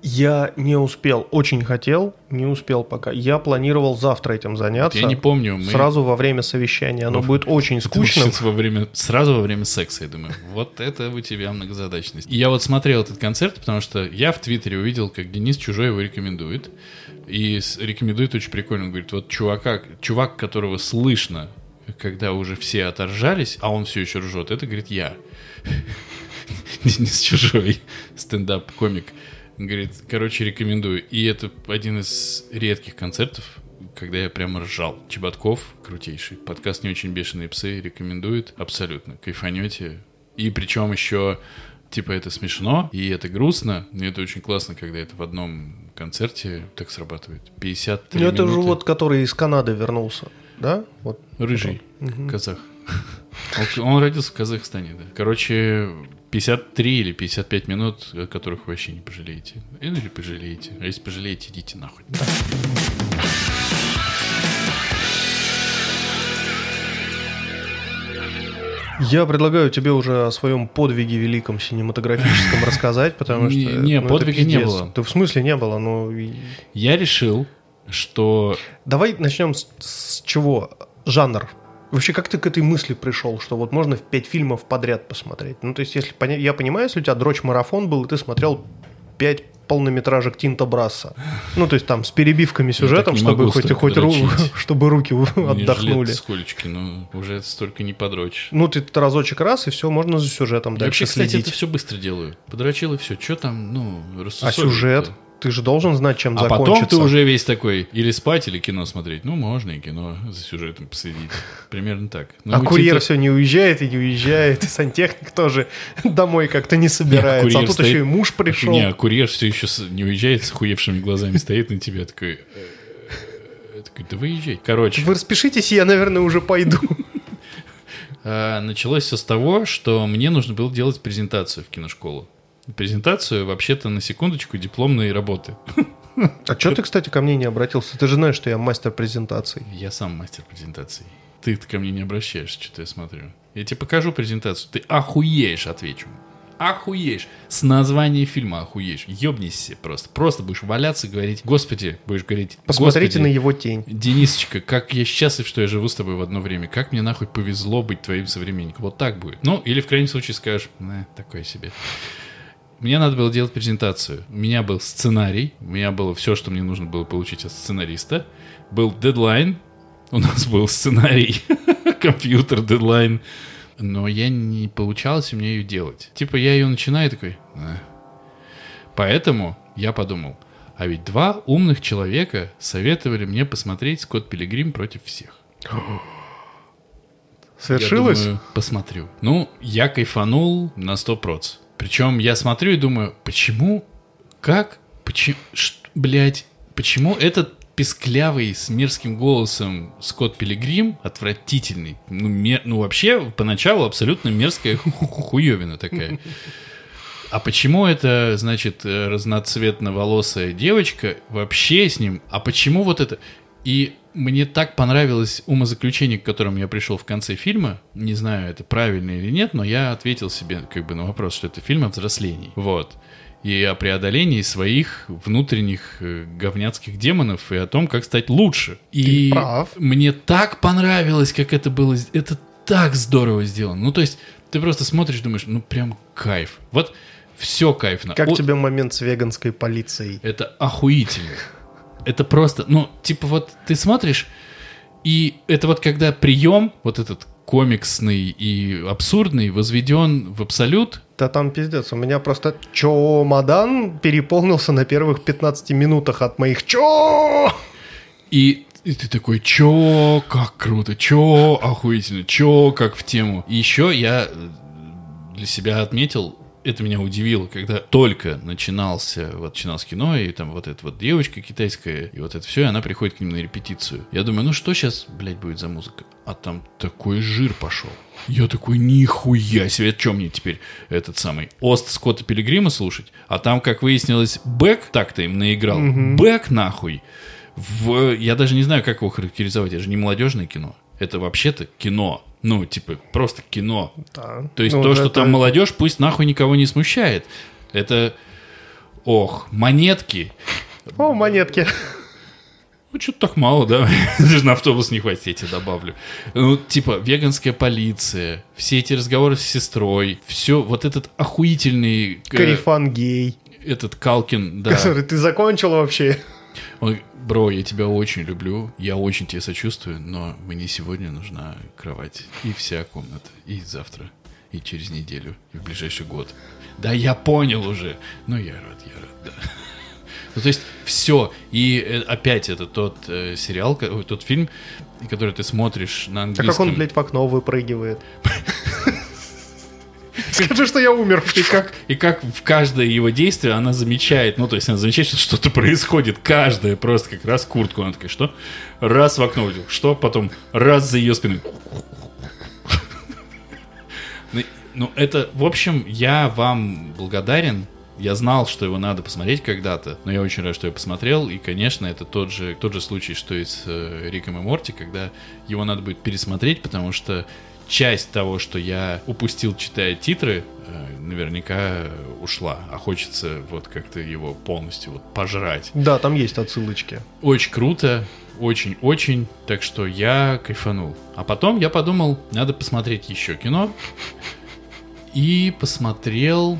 Я не успел, очень хотел, не успел пока. Я планировал завтра этим заняться. Вот я не помню. Мы... Сразу во время совещания. Оно в... будет очень скучно. Во время... Сразу во время секса, я думаю. Вот это у тебя многозадачность. И я вот смотрел этот концерт, потому что я в Твиттере увидел, как Денис Чужой его рекомендует. И рекомендует очень прикольно. Он говорит, вот чувака, чувак, которого слышно, когда уже все оторжались, а он все еще ржет, это, говорит, я. Денис Чужой, стендап-комик. Говорит, короче, рекомендую. И это один из редких концертов, когда я прямо ржал. Чеботков крутейший. Подкаст «Не очень бешеные псы» рекомендует абсолютно. Кайфанете. И причем еще, типа, это смешно, и это грустно. Но это очень классно, когда это в одном концерте так срабатывает. пятьдесят три минуты. Ну это же вот, который из Канады вернулся, да? Вот. Рыжий, угу. Казах. Он родился в Казахстане, да. Короче... пятьдесят три или пятьдесят пять минут, о которых вы вообще не пожалеете. Или пожалеете. А если пожалеете, идите нахуй. Да. Я предлагаю тебе уже о своем подвиге великом синематографическом рассказать, потому что... Не, подвига не было. В смысле не было, но... Я решил, что... Давай начнем с чего? Жанр. Вообще, как ты к этой мысли пришел, что вот можно в пять фильмов подряд посмотреть? Ну, то есть, если я понимаю, если у тебя дрочь-марафон был, и ты смотрел пять полнометражек Тинто Брасса. Ну, то есть, там, с перебивками сюжетом, чтобы хоть, хоть ру... чтобы руки отдохнули. Сколечки, но уже столько не подрочишь. Ну, ты разочек раз, и все, можно за сюжетом я дальше вообще, следить. Вообще, кстати, это все быстро делаю. Подрочил, и все. Че там, ну, рассусолить? А сюжет? Ты же должен знать, чем а закончится. А потом ты уже весь такой, или спать, или кино смотреть. Ну, можно и кино за сюжетом последить. Примерно так. Но а курьер так... все не уезжает и не уезжает. И сантехник тоже домой как-то не собирается. Нет, а тут стоит... еще и муж пришел. Не, а курьер все еще не уезжает, с охуевшими глазами стоит на тебя такой... такой, да вы езжайте. Короче. Вы распишитесь, я, наверное, уже пойду. Началось все с того, что мне нужно было делать презентацию в киношколу. Презентацию, вообще-то, на секундочку, дипломные работы. А что ты, кстати, ко мне не обратился? Ты же знаешь, что я мастер презентаций. Я сам мастер презентаций. Ты-то ко мне не обращаешься, что-то я смотрю. Я тебе покажу презентацию, ты охуеешь, отвечу. Охуеешь. С названия фильма охуеешь. Ёбнись просто. Просто будешь валяться и говорить, господи, будешь говорить... Посмотрите на его тень. Денисочка, как я счастлив, что я живу с тобой в одно время. Как мне нахуй повезло быть твоим современником. Вот так будет. Ну, или в крайнем случае скажешь, на, такое себе... Мне надо было делать презентацию. У меня был сценарий. У меня было все, что мне нужно было получить от сценариста. Был дедлайн. У нас был сценарий. Компьютер, дедлайн. Но я не получалось мне ее делать. Типа я ее начинаю и такой... Э. Поэтому я подумал. А ведь два умных человека советовали мне посмотреть «Скотт Пилигрим против всех». Совершилось? Я думаю, посмотрю. Ну, я кайфанул на сто процентов. Причем я смотрю и думаю, почему, как, почему, что, блядь, почему этот песклявый с мерзким голосом Скотт Пилигрим, отвратительный, ну, мер, ну вообще поначалу абсолютно мерзкая хуевина такая. А почему это, значит, разноцветноволосая девочка вообще с ним, а почему вот это... И мне так понравилось умозаключение, к которому я пришел в конце фильма. Не знаю, это правильно или нет, но я ответил себе как бы на вопрос, что это фильм о взрослении. Вот. И о преодолении своих внутренних говняцких демонов и о том, как стать лучше. И ты прав. Мне так понравилось, как это было. Это так здорово сделано. Ну, то есть, ты просто смотришь, думаешь, ну, прям кайф. Вот все кайфно. Как вот. Тебе момент с веганской полицией? Это охуительно. Это просто, ну, типа вот ты смотришь, и это вот когда прием, вот этот комиксный и абсурдный, возведен в абсолют. Да там пиздец, у меня просто чемодан переполнился на первых пятнадцати минутах от моих чо. И, и ты такой, чо, как круто, чо, охуительно, чо, как в тему. И еще я для себя отметил, это меня удивило, когда только начинался, вот, начиналось кино, и там вот эта вот девочка китайская, и вот это все, и она приходит к ним на репетицию. Я думаю, ну что сейчас, блядь, будет за музыка? А там такой жир пошел. Я такой, нихуя себе, это что мне теперь этот самый Ост Скотта Пилигрима слушать? А там, как выяснилось, Бэк так-то им наиграл. Угу. Бэк нахуй. В... Я даже не знаю, как его характеризовать, это же не молодежное кино. это вообще-то кино. Ну, типа, просто кино. Да. То есть ну, то, что это... там молодежь, пусть нахуй никого не смущает. Это, ох, монетки. О, монетки. Ну, что-то так мало, да? Даже на автобус не хватит, я тебе добавлю. Ну, типа, веганская полиция, все эти разговоры с сестрой, все, вот этот охуительный... Карифан-гей. Этот Калкин, да. Который ты закончил вообще? Он, бро, я тебя очень люблю, я очень тебе сочувствую, но мне сегодня нужна кровать и вся комната, и завтра, и через неделю, и в ближайший год. Да я понял уже. Ну, я рад, я рад, да. Ну, то есть, все. И опять это тот э, сериал, ой, тот фильм, который ты смотришь на английском. А как он, блядь, в окно выпрыгивает? Скажи, что я умер. И как, и как в каждое его действие она замечает, ну, то есть она замечает, что что-то происходит. Каждое просто как раз куртку. Она такая, что? Раз в окно уйдет. Что? Потом раз за ее спиной. Ну, это, в общем, я вам благодарен. Я знал, что его надо посмотреть когда-то, но я очень рад, что я посмотрел. И, конечно, это тот же, тот же случай, что и с э, Риком и Морти, когда его надо будет пересмотреть, потому что часть того, что я упустил, читая титры, э, наверняка ушла. А хочется вот как-то его полностью вот пожрать. Да, там есть отсылочки. Очень круто, очень-очень. Так что я кайфанул. А потом я подумал, надо посмотреть еще кино. И посмотрел...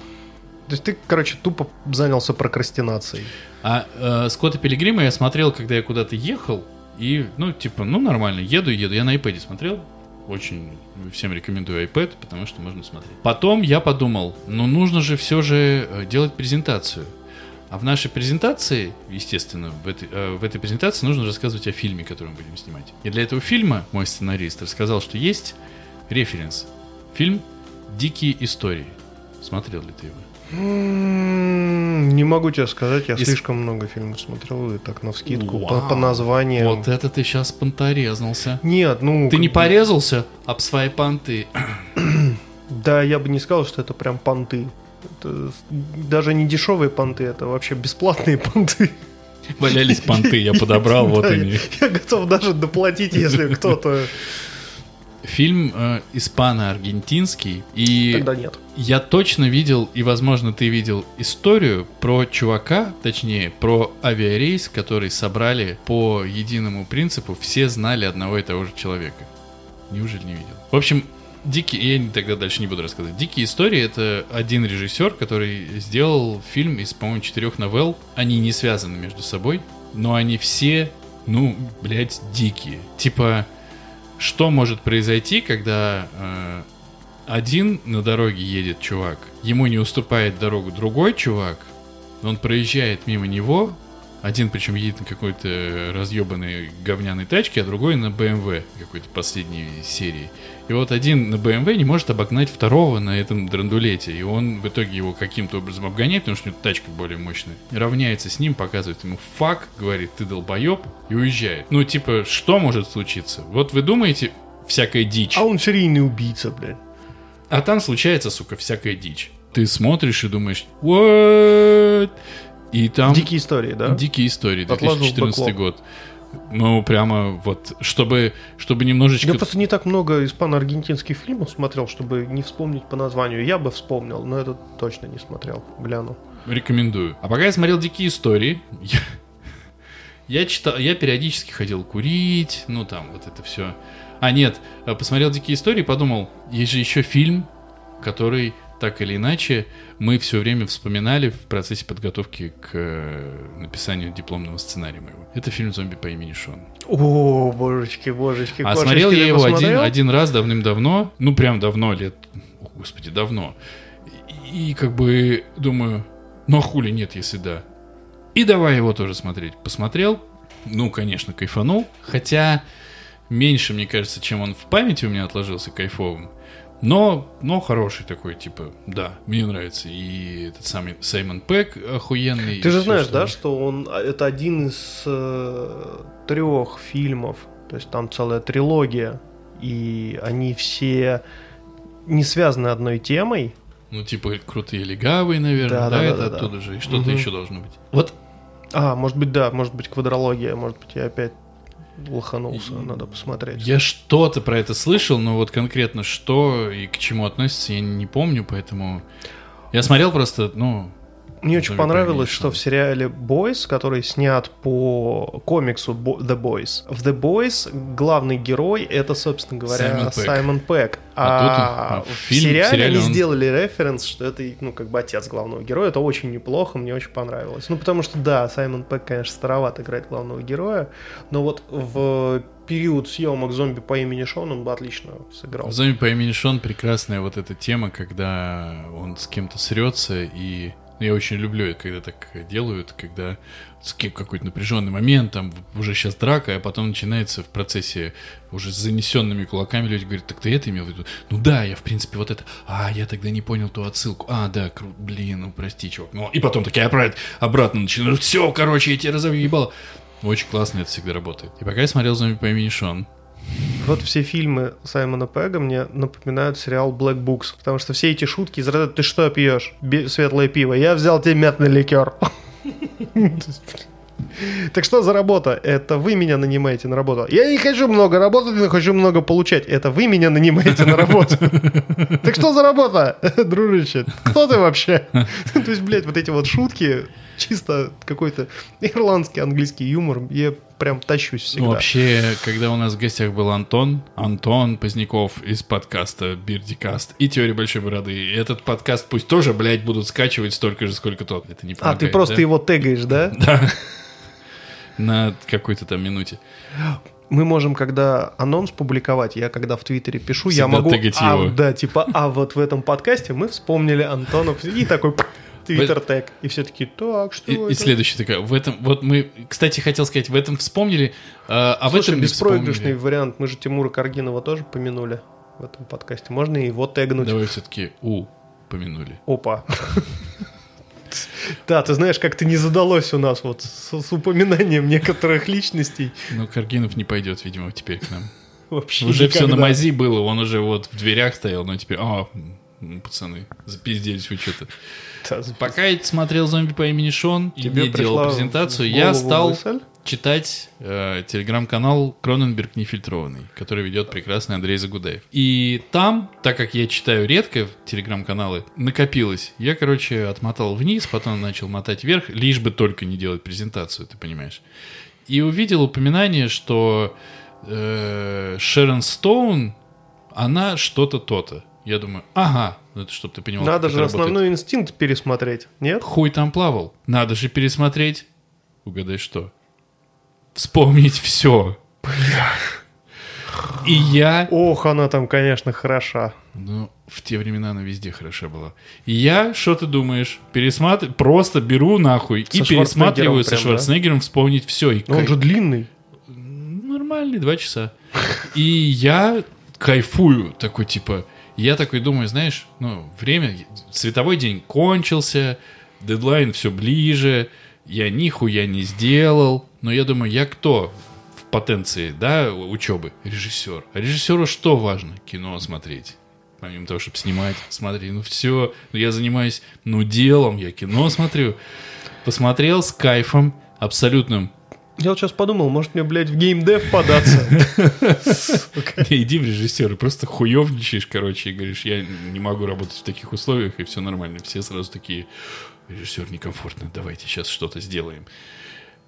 То есть ты, короче, тупо занялся прокрастинацией. А э, Скотта Пилигрима я смотрел, когда я куда-то ехал. И, ну, типа, ну, нормально, еду, еду. Я на iPad смотрел. Очень всем рекомендую iPad, потому что можно смотреть. Потом я подумал, ну, нужно же все же делать презентацию. А в нашей презентации, естественно, в этой, э, в этой презентации нужно рассказывать о фильме, который мы будем снимать. И для этого фильма мой сценарист рассказал, что есть референс. Фильм «Дикие истории». Смотрел ли ты его? Не могу тебе сказать, я и... слишком много фильмов смотрел, и так навскидку по, по названиям. Вот это ты сейчас понторезнался. Нет, ну... Ты не порезался об свои понты. Да, я бы не сказал, что это прям понты. Это даже не дешевые понты, это вообще бесплатные понты. Валялись понты, я подобрал, вот они. Я готов даже доплатить, если кто-то... Фильм э, испано-аргентинский. И тогда нет. Я точно видел, и, возможно, ты видел историю про чувака, точнее, про авиарейс, который собрали по единому принципу. Все знали одного и того же человека. Неужели не видел? В общем, дикие... Я тогда дальше не буду рассказывать. «Дикие истории» — это один режиссер, который сделал фильм из, по-моему, четырех новелл. Они не связаны между собой, но они все, ну, блядь, дикие. Типа... Что может произойти, когда э, один на дороге едет чувак, ему не уступает дорогу другой чувак, он проезжает мимо него, один причем едет на какой-то разъебанной говняной тачке, а другой на бэ эм вэ какой-то последней серии. И вот один на бэ эм вэ не может обогнать второго на этом драндулете, и он в итоге его каким-то образом обгоняет, потому что у него тачка более мощная, равняется с ним, показывает ему фак, говорит, ты долбоеб, и уезжает. Ну, типа, что может случиться? Вот вы думаете, всякая дичь. А он серийный убийца, блядь. А там случается, сука, всякая дичь. Ты смотришь и думаешь, what? И там... Дикие истории, да? Дикие истории, две тысячи четырнадцатый год. Ну, прямо вот, чтобы, чтобы немножечко... Я просто не так много испано-аргентинских фильмов смотрел, чтобы не вспомнить по названию. Я бы вспомнил, но этот точно не смотрел. Гляну. Рекомендую. А пока я смотрел «Дикие истории», я, я читал, я периодически ходил курить, ну там вот это все. А нет, посмотрел «Дикие истории» и подумал, есть же еще фильм, который... Так или иначе, мы все время вспоминали в процессе подготовки к написанию дипломного сценария моего. Это фильм «Зомби по имени Шон». О, божечки, божечки, а божечки. А смотрел я его один, один раз давным-давно, ну прям давно, лет, о, господи, давно. И, и как бы думаю, ну а хули нет, если да. И давай его тоже смотреть. Посмотрел, ну, конечно, кайфанул. Хотя меньше, мне кажется, чем он в памяти у меня отложился кайфовым. Но, но хороший такой, типа, да, мне нравится. И этот самый Саймон Пэк охуенный. Ты же знаешь, что... да, что он это один из э, трех фильмов, то есть там целая трилогия, и они все не связаны одной темой. Ну, типа, крутые легавые, наверное, да, да, да это да, оттуда да. же, и что-то угу. еще должно быть. Вот. А, может быть, да, может быть, квадрология, может быть, я опять лоханулся, надо посмотреть. Я что-то про это слышал, но вот конкретно что и к чему относится, я не помню, поэтому... Я смотрел просто, ну... Мне очень понравилось, что в сериале Boys, который снят по комиксу The Boys, в The Boys главный герой это, собственно говоря, Саймон Пэк. А, а в, фильм, сериале в сериале они он... сделали референс, что это, ну, как бы отец главного героя. Это очень неплохо, мне очень понравилось. Ну, потому что, да, Саймон Пэк, конечно, староват играет главного героя, но вот в период съемок «Зомби по имени Шон» он бы отлично сыграл. В «Зомби по имени Шон» прекрасная вот эта тема, когда он с кем-то срется и... Я очень люблю, когда так делают, когда какой-то напряженный момент, там уже сейчас драка, а потом начинается в процессе уже с занесенными кулаками, люди говорят, так ты это имел в виду? Ну да, я в принципе вот это, а я тогда не понял ту отсылку, а да, кру... блин, ну прости, чувак. Ну, и потом такие обратно начинаю, все, короче, я тебя разобью, ебало. Очень классно это всегда работает. И пока я смотрел «Зомби по имени Шон», вот все фильмы Саймона Пэга мне напоминают сериал Black Books, потому что все эти шутки из разряда «Ты что пьешь? Светлое пиво. Я взял тебе мятный ликер». Так что за работа? Это вы меня нанимаете на работу. Я не хочу много работать, но хочу много получать. Это вы меня нанимаете на работу. Так что за работа, дружище? Кто ты вообще? То есть, блядь, вот эти вот шутки, чисто какой-то ирландский, английский юмор, я прям тащусь всегда. Ну, вообще, когда у нас в гостях был Антон, Антон Поздняков из подкаста «Бирдикаст» и «Теория большой бороды», этот подкаст пусть тоже, блядь, будут скачивать столько же, сколько тот. Это не помогает, а, ты просто да? его тегаешь, да? Да. На какой-то там минуте. Мы можем, когда анонс публиковать, я когда в Твиттере пишу, всегда я могу... А, да, типа, а вот в этом подкасте мы вспомнили Антона и такой... Твиттер тег. И все такие, так, что и, это? И следующая такая, в этом, вот мы, кстати, хотел сказать, в этом вспомнили, а слушай, в этом не вспомнили. Беспроигрышный вариант, мы же Тимура Каргинова тоже помянули в этом подкасте, можно его тегнуть. Давай все-таки У помянули. Опа. Да, ты знаешь, как-то не задалось у нас вот с упоминанием некоторых личностей. Ну, Каргинов не пойдет, видимо, теперь к нам. Вообще уже все на мази было, он уже вот в дверях стоял, но теперь, а... Ну, пацаны, запизделись вы что-то. Да, пока я смотрел «Зомби по имени Шон» и мне делал презентацию, я стал мысль? читать э, телеграм-канал «Кроненберг нефильтрованный», который ведет прекрасный Андрей Загудаев. И там, так как я читаю редко телеграм-каналы, накопилось. Я, короче, отмотал вниз, потом начал мотать вверх, лишь бы только не делать презентацию, ты понимаешь. И увидел упоминание, что э, Шерон Стоун, она что-то то-то. Я думаю, ага, ну это чтобы ты понимал. Надо же «Основной инстинкт» пересмотреть, нет? Хуй там плавал. Надо же пересмотреть. Угадай что? Вспомнить все. Бля. И я... Ох, она там, конечно, хороша. Ну, в те времена она везде хороша была. И я, что ты думаешь, пересматриваю, просто беру нахуй со и пересматриваю со прям, Шварценеггером да? «Вспомнить все». И... Но он же длинный. Нормальный, два часа. И я кайфую, такой типа... Я такой думаю, знаешь, ну, время, световой день кончился, дедлайн все ближе, я нихуя не сделал. Но я думаю, я кто в потенции, да, учебы? Режиссер. А режиссеру что важно? Кино смотреть. Помимо того, чтобы снимать, смотреть. Ну, все, я занимаюсь, ну, делом, я кино смотрю. Посмотрел с кайфом абсолютным. Я вот сейчас подумал, может мне, блядь, в геймдев податься. Иди в режиссера, просто хуевничаешь, короче, и говоришь, я не могу работать в таких условиях, и все нормально. Все сразу такие, режиссер некомфортно, давайте сейчас что-то сделаем.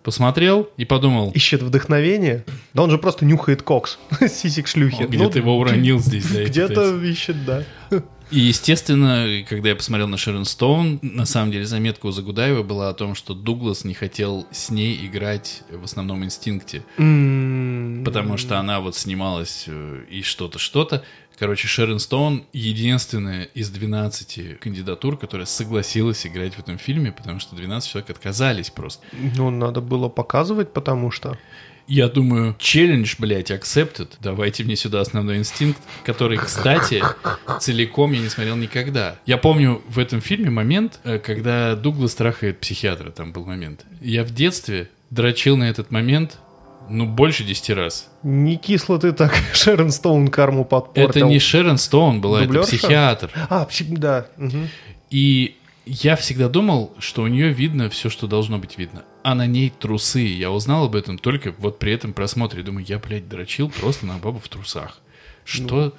Посмотрел и подумал... Ищет вдохновение? Да он же просто нюхает кокс, сисек шлюхи. Где-то его уронил здесь, да? Где-то ищет, да. И, естественно, когда я посмотрел на Шерон Стоун, на самом деле заметка у Загудаева была о том, что Дуглас не хотел с ней играть в «Основном инстинкте», mm-hmm. потому что она вот снималась и что-то, что-то. Короче, Шерон Стоун единственная из двенадцати кандидатур, которая согласилась играть в этом фильме, потому что двенадцать человек отказались просто. Ну, надо было показывать, потому что... Я думаю, челлендж, блядь, accepted. Давайте мне сюда «Основной инстинкт», который, кстати, целиком я не смотрел никогда. Я помню в этом фильме момент, когда Дуглас трахает психиатра, там был момент. Я в детстве дрочил на этот момент, ну, больше десяти раз. Не кисло ты так Шерон Стоун карму подпортил. Это не Шерон Стоун была, Дублерша? Это психиатр. А, да. Угу. И я всегда думал, что у нее видно все, что должно быть видно. а на ней трусы. Я узнал об этом только вот при этом просмотре. Думаю, я, блядь, дрочил просто на бабу в трусах. Что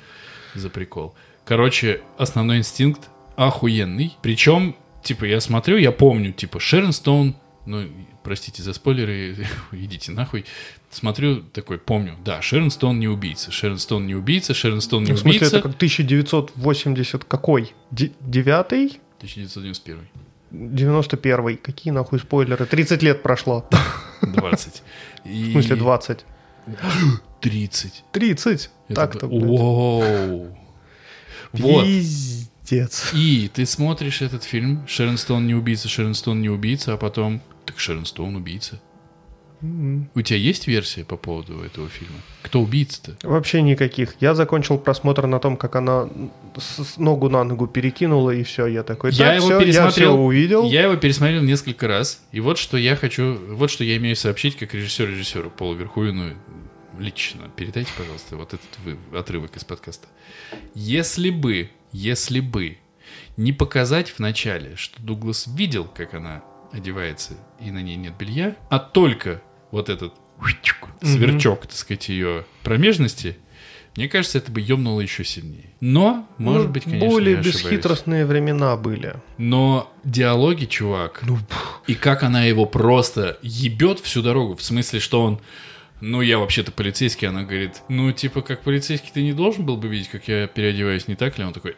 ну. за прикол? Короче, «Основной инстинкт» охуенный. Причем, типа, я смотрю, я помню, типа, Шерон Стоун, ну, простите за спойлеры, идите нахуй. Смотрю, такой, помню, да, Шерон Стоун не убийца, Шерон Стоун не убийца, Шерон Стоун не убийца. В смысле, это как тысяча девятьсот восемьдесят какой? Девятый? тысяча девятьсот девяносто первый. девяносто первый. Какие нахуй спойлеры? тридцать лет прошло. двадцать. И... В смысле двадцать? тридцать. тридцать? Это так-то, б... блядь. Воу. Вот. Пиздец. И ты смотришь этот фильм, Шерон Стоун не убийца, Шерон Стоун не убийца, а потом, так Шерон Стоун убийца. Mm-hmm. У тебя есть версия по поводу этого фильма? Кто убийца-то? Вообще никаких. Я закончил просмотр на том, как она с ногу на ногу перекинула, и все. Я такой, так, я его все, пересмотрел, я все увидел. Я его пересмотрел несколько раз. И вот что я хочу, вот что я имею сообщить как режиссер режиссеру Полу Верховину лично. Передайте, пожалуйста, вот этот вы, отрывок из подкаста. Если бы, если бы не показать в начале, что Дуглас видел, как она одевается, и на ней нет белья, а только вот этот сверчок, mm-hmm. так сказать, ее промежности, мне кажется, это бы ёбнуло еще сильнее. Но, может ну, быть, конечно, более я ошибаюсь. Более бесхитростные времена были. Но диалоги, чувак, ну, и как она его просто ебет всю дорогу, в смысле, что он, ну, я вообще-то полицейский, она говорит, ну, типа, как полицейский ты не должен был бы видеть, как я переодеваюсь, не так ли? Он такой,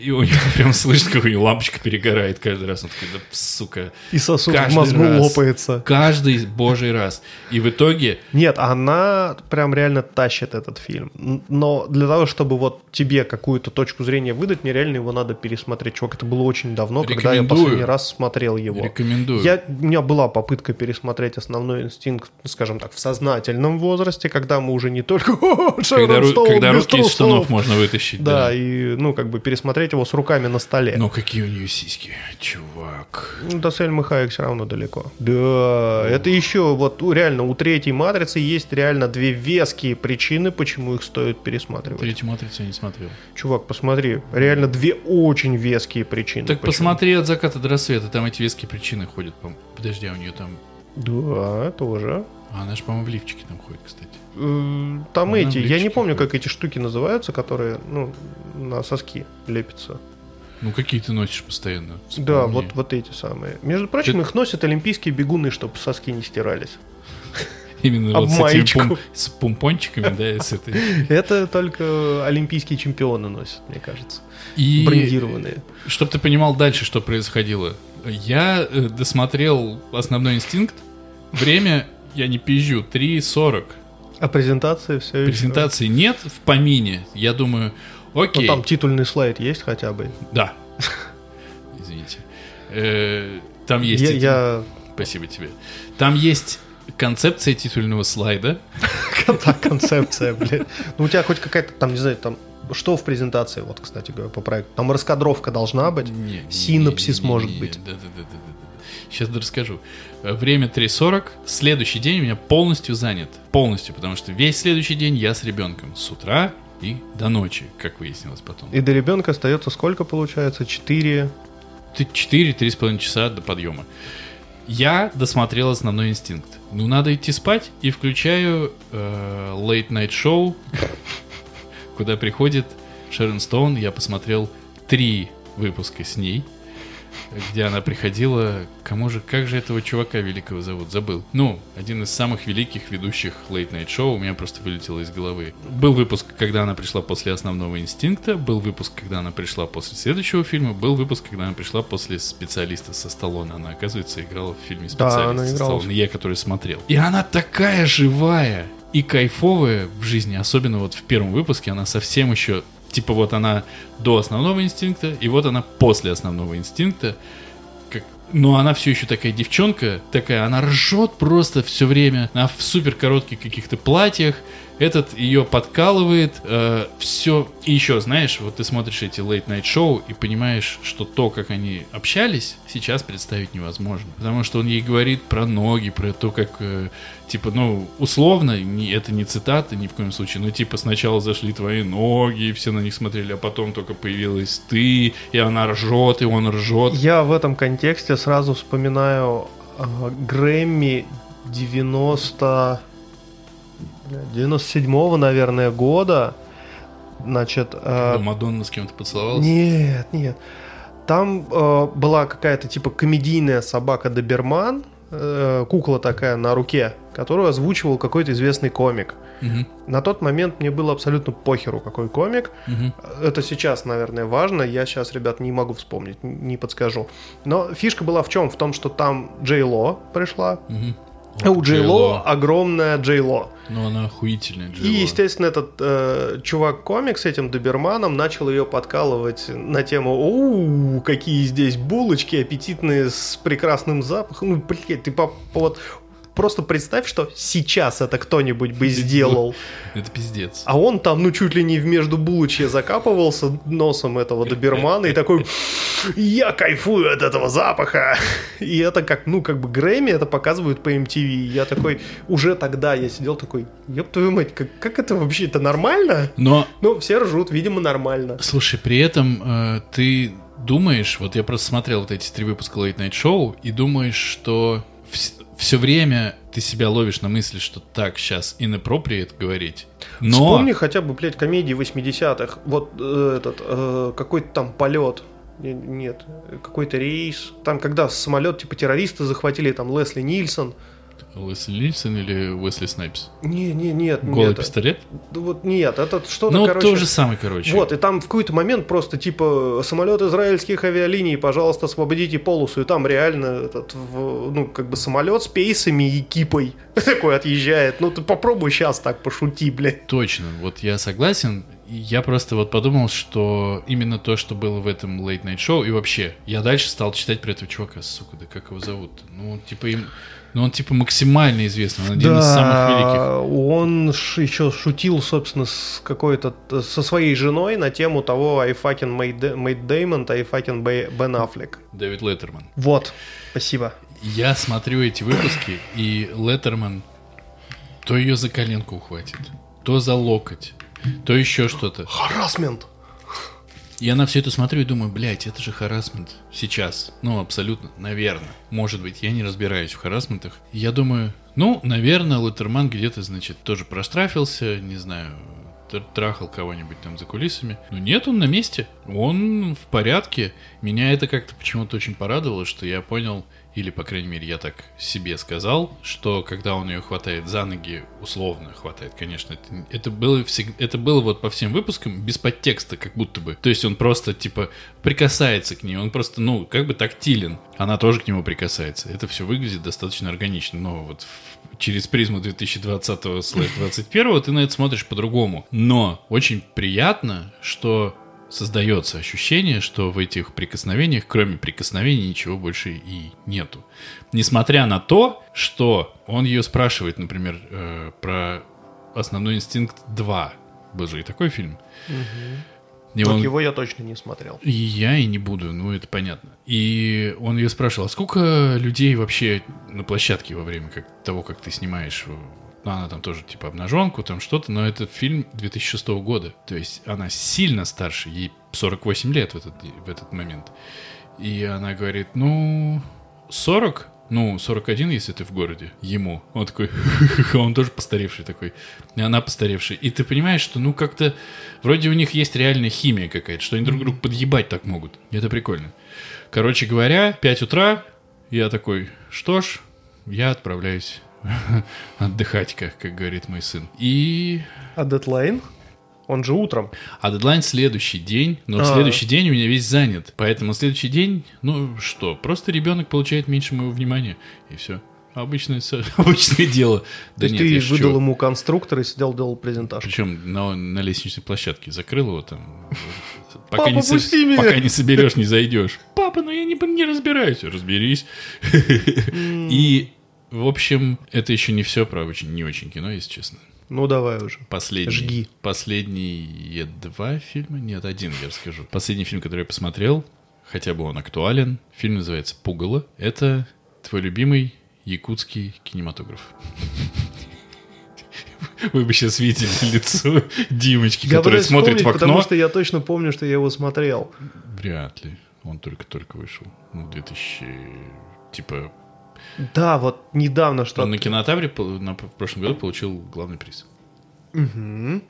и у него прям слышно, как у него лампочка перегорает каждый раз. Он такой, да, сука. И сосуд в мозгу лопается. Каждый божий раз. И в итоге... Нет, она прям реально тащит этот фильм. Но для того, чтобы вот тебе какую-то точку зрения выдать, мне реально его надо пересмотреть. Чувак, это было очень давно, когда я последний раз смотрел его. Рекомендую. Я, у меня была попытка пересмотреть «Основной инстинкт», скажем так, в сознательном возрасте, когда мы уже не только... Когда, ру... когда руки трусов. Из штанов можно вытащить. Да, да, и, ну, как бы пересмотреть его с руками на столе. Но какие у нее сиськи, чувак. Ну, до Сельмы Хайек все равно далеко. Да, о. Это еще вот реально у третьей «Матрицы» есть реально две веские причины, почему их стоит пересматривать. Третью «Матрицу» я не смотрел. Чувак, посмотри, реально две очень веские причины. Так почему? Посмотри «От заката до рассвета», там эти веские причины ходят. Подожди, а у нее там... Да, тоже. А она же, по-моему, в лифчике там ходит, кстати. Там она эти, я не помню, ходит. Как эти штуки называются, которые, ну, на соски лепятся. Ну, какие ты носишь постоянно? Вспомни. Да, вот, вот эти самые. Между прочим, ты... их носят олимпийские бегуны, чтобы соски не стирались. Именно вот с этими помпончиками, да, с этой. Это только олимпийские чемпионы носят, мне кажется. Брендированные. Чтобы ты понимал дальше, что происходило. Я досмотрел «Основной инстинкт». Время, я не пизжу, три сорок. А презентации все еще? Презентации нет в помине. Я думаю, окей. Но там титульный слайд есть хотя бы? Да. Извините. Там есть... Я, я... Спасибо тебе. Там есть концепция титульного слайда. Концепция, блядь. Ну у тебя хоть какая-то там, не знаю, там... Что в презентации, вот, кстати говоря, по проекту? Там раскадровка должна быть, не, синопсис не, не, не, может не, не, быть. Да, да, да, да, да. Сейчас расскажу. Время три сорок. Следующий день у меня полностью занят. Полностью, потому что весь следующий день я с ребенком. С утра и до ночи, как выяснилось потом. И до ребенка остается сколько, получается? четыре? четыре-три с половиной часа до подъема. Я досмотрел «Основной инстинкт». Ну, надо идти спать, и включаю э, Late Night Show... Куда приходит Шерон Стоун, я посмотрел три выпуска с ней, где она приходила. Кому же, как же этого чувака великого зовут? Забыл. Ну, один из самых великих ведущих Late Night Show. У меня просто вылетело из головы. Был выпуск, когда она пришла после «Основного инстинкта», был выпуск, когда она пришла после следующего фильма, был выпуск, когда она пришла после «Специалиста» со Сталлоне. Она, оказывается, играла в фильме «Специалист» да, со Сталлоне, я который смотрел. И она такая живая и кайфовая в жизни, особенно вот в первом выпуске, она совсем еще, типа вот она до «Основного инстинкта», и вот она после «Основного инстинкта», как... но она все еще такая девчонка, такая, она ржет просто все время, она в супер коротких каких-то платьях, Этот ее подкалывает, э, все. И еще, знаешь, вот ты смотришь эти лейт-найт-шоу и понимаешь, что то, как они общались, сейчас представить невозможно. Потому что он ей говорит про ноги, про то, как, э, типа, ну, условно, не, это не цитата ни в коем случае, но, типа, сначала зашли твои ноги, и все на них смотрели, а потом только появилась ты, и она ржет, и он ржет. Я в этом контексте сразу вспоминаю э, Грэмми девяносто... девяносто седьмого, наверное, года. Значит, э... Мадонна с кем-то поцеловалась? Нет, нет. Там э, была какая-то типа комедийная собака-доберман, э, кукла такая на руке, которую озвучивал какой-то известный комик. Угу. На тот момент мне было абсолютно похеру, какой комик. Угу. Это сейчас, наверное, важно. Я сейчас, ребят, не могу вспомнить, не подскажу. Но фишка была в чем? В том, что там Джей Ло пришла. Угу. Вот у Джей Ло огромная Джей Ло. Ну, она охуительная Джей Ло. И, естественно, этот э, чувак-комик с этим доберманом начал ее подкалывать на тему: «Оу, какие здесь булочки аппетитные с прекрасным запахом». Ну, блядь, ты по, по, вот, просто представь, что сейчас это кто-нибудь бы сделал. Это пиздец. А он там, ну, чуть ли не в междубулочье закапывался носом этого добермана и такой: «Я кайфую от этого запаха!» И это как, ну, как бы Грэмми это показывают по эм ти ви. Я такой, уже тогда я сидел такой: «Ёб твою мать, как, как это вообще? Это нормально?» Но... Ну, все ржут, видимо, нормально. Слушай, при этом э, ты думаешь, вот я просто смотрел вот эти три выпуска Late Night Show и думаешь, что... Все время ты себя ловишь на мысли, что так, сейчас inappropriate говорить. Но... Вспомни хотя бы, блядь, комедии восьмидесятых. Вот э, этот, э, какой-то там полет. Нет, какой-то рейс. Там, когда самолет, типа, террористы захватили, там, Лесли Нильсон. Лесли Нильсон или Уэсли Снайпс? Не, не, нет. Голый нет. Пистолет? Вот нет, это что-то, ну, короче. Ну, то же самое, короче. Вот, и там в какой-то момент просто, типа, самолет израильских авиалиний, пожалуйста, освободите полосу. И там реально этот, ну, как бы самолет с пейсами и кипой такой отъезжает. Ну, ты попробуй сейчас так пошути, блядь. Точно, вот я согласен. Я просто вот подумал, что именно то, что было в этом Late Night Show, и вообще, я дальше стал читать про этого чувака, сука, да как его зовут? Ну, типа, им... ну он, типа, максимально известный, он один да, из самых великих. Он ш- еще шутил, собственно, с какой-то, со своей женой на тему того «I fucking Matt Damon, I fucking Ben Affleck». Дэвид Леттерман. Вот, спасибо. Я смотрю эти выпуски, и Леттерман то ее за коленку ухватит, то за локоть, то еще что-то. Харассмент! Я на все это смотрю и думаю, блядь, это же харассмент сейчас. Ну, абсолютно, наверное. Может быть, я не разбираюсь в харассментах. Я думаю, ну, наверное, Леттерман где-то, значит, тоже проштрафился, не знаю, трахал кого-нибудь там за кулисами. Но нет, он на месте, он в порядке. Меня это как-то почему-то очень порадовало, что я понял... Или, по крайней мере, я так себе сказал, что когда он ее хватает за ноги, условно хватает, конечно, это, это было всегда, это было вот по всем выпускам без подтекста, как будто бы. То есть он просто, типа, прикасается к ней, он просто, ну, как бы тактилен. Она тоже к нему прикасается. Это все выглядит достаточно органично, но вот через призму две тысячи двадцатого двадцать первого ты на это смотришь по-другому. Но очень приятно, что... Создается ощущение, что в этих прикосновениях, кроме прикосновений, ничего больше и нету. Несмотря на то, что он ее спрашивает, например, э, про «Основной инстинкт два». Был же и такой фильм. Угу. И он... Его я точно не смотрел. И я и не буду, ну это понятно. И он ее спрашивал, а сколько людей вообще на площадке во время как, того, как ты снимаешь... Ну, она там тоже, типа, обнаженку, там что-то, но это фильм две тысячи шестого года. То есть она сильно старше, ей сорок восемь лет в этот, в этот момент. И она говорит, ну, сорок, ну, сорок один, если ты в городе, ему. Он такой, он тоже постаревший такой, и она постаревшая. И ты понимаешь, что, ну, как-то, вроде у них есть реальная химия какая-то, что они друг друга подъебать так могут. Это прикольно. Короче говоря, пять утра, я такой, что ж, я отправляюсь... Отдыхать, как, как говорит мой сын. И... А дедлайн? Он же утром. А дедлайн следующий день. Но А-а-а. следующий день у меня весь занят. Поэтому следующий день, ну что, просто ребенок получает меньше моего внимания. И все. Обычное, обычное дело. Да нет, ты выдал ему конструктор и сидел, делал презентацию. Причем на, на лестничной площадке. Закрыл его там. Пока не соберешь, не зайдешь. Папа, ну я не разбираюсь. Разберись. И... В общем, это еще не все про очень, не очень кино, если честно. Ну, давай уже. Последний. Жги. Последние два фильма? Нет, один я расскажу. Последний фильм, который я посмотрел, хотя бы он актуален. Фильм называется «Пугало». Это твой любимый якутский кинематограф. Вы бы сейчас видели лицо Димочки, который смотрит в окно. Потому что я точно помню, что я его смотрел. Вряд ли. Он только-только вышел. Ну, в две тысячи... Типа... Да, вот недавно что-то... Он на кинотавре на, в прошлом году получил главный приз. Угу.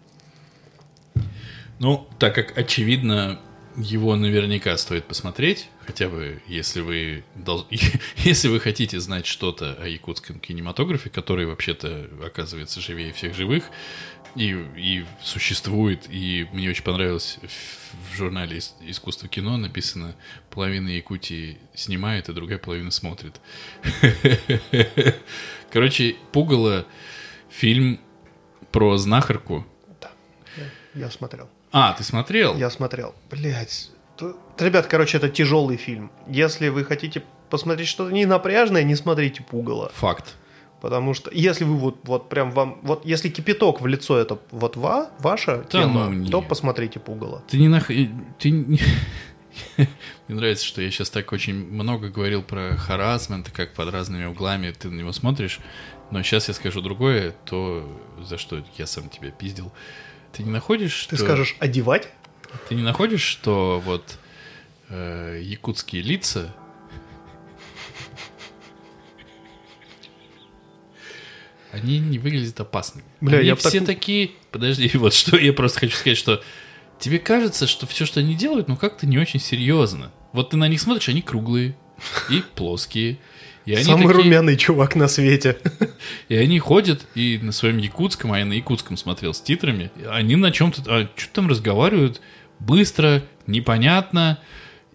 Ну, так как, очевидно, его наверняка стоит посмотреть. Хотя бы, если вы, если вы хотите знать что-то о якутском кинематографе, который вообще-то оказывается живее всех живых, и, и существует, и мне очень понравилось, в журнале «Искусство кино» написано: половина Якутии снимает, а другая половина смотрит. Короче, «Пугало» — фильм про знахарку. Да, я смотрел. А, ты смотрел? Я смотрел. Блядь. Ребят, короче, это тяжелый фильм. Если вы хотите посмотреть что-то ненапряжное, не смотрите «Пугало». Факт. Потому что если вы вот, вот прям вам... Вот если кипяток в лицо это вот ва, ваша да, тема, ну, то посмотрите «Пугало». Ты не нах... Ты... Мне нравится, что я сейчас так очень много говорил про харассмент, как под разными углами ты на него смотришь. Но сейчас я скажу другое, то, за что я сам тебя пиздил. Ты не находишь... Ты что... скажешь «одевать»? Ты не находишь, что вот э, якутские лица... Они не выглядят опасными. Бля, они я все так... такие... Подожди, вот что я просто хочу сказать, что тебе кажется, что все, что они делают, ну как-то не очень серьезно. Вот ты на них смотришь, они круглые и плоские. И они Самый такие... румяный чувак на свете. И они ходят, и на своем якутском, а я на якутском смотрел с титрами, они на чем-то... А что там разговаривают? Быстро, непонятно.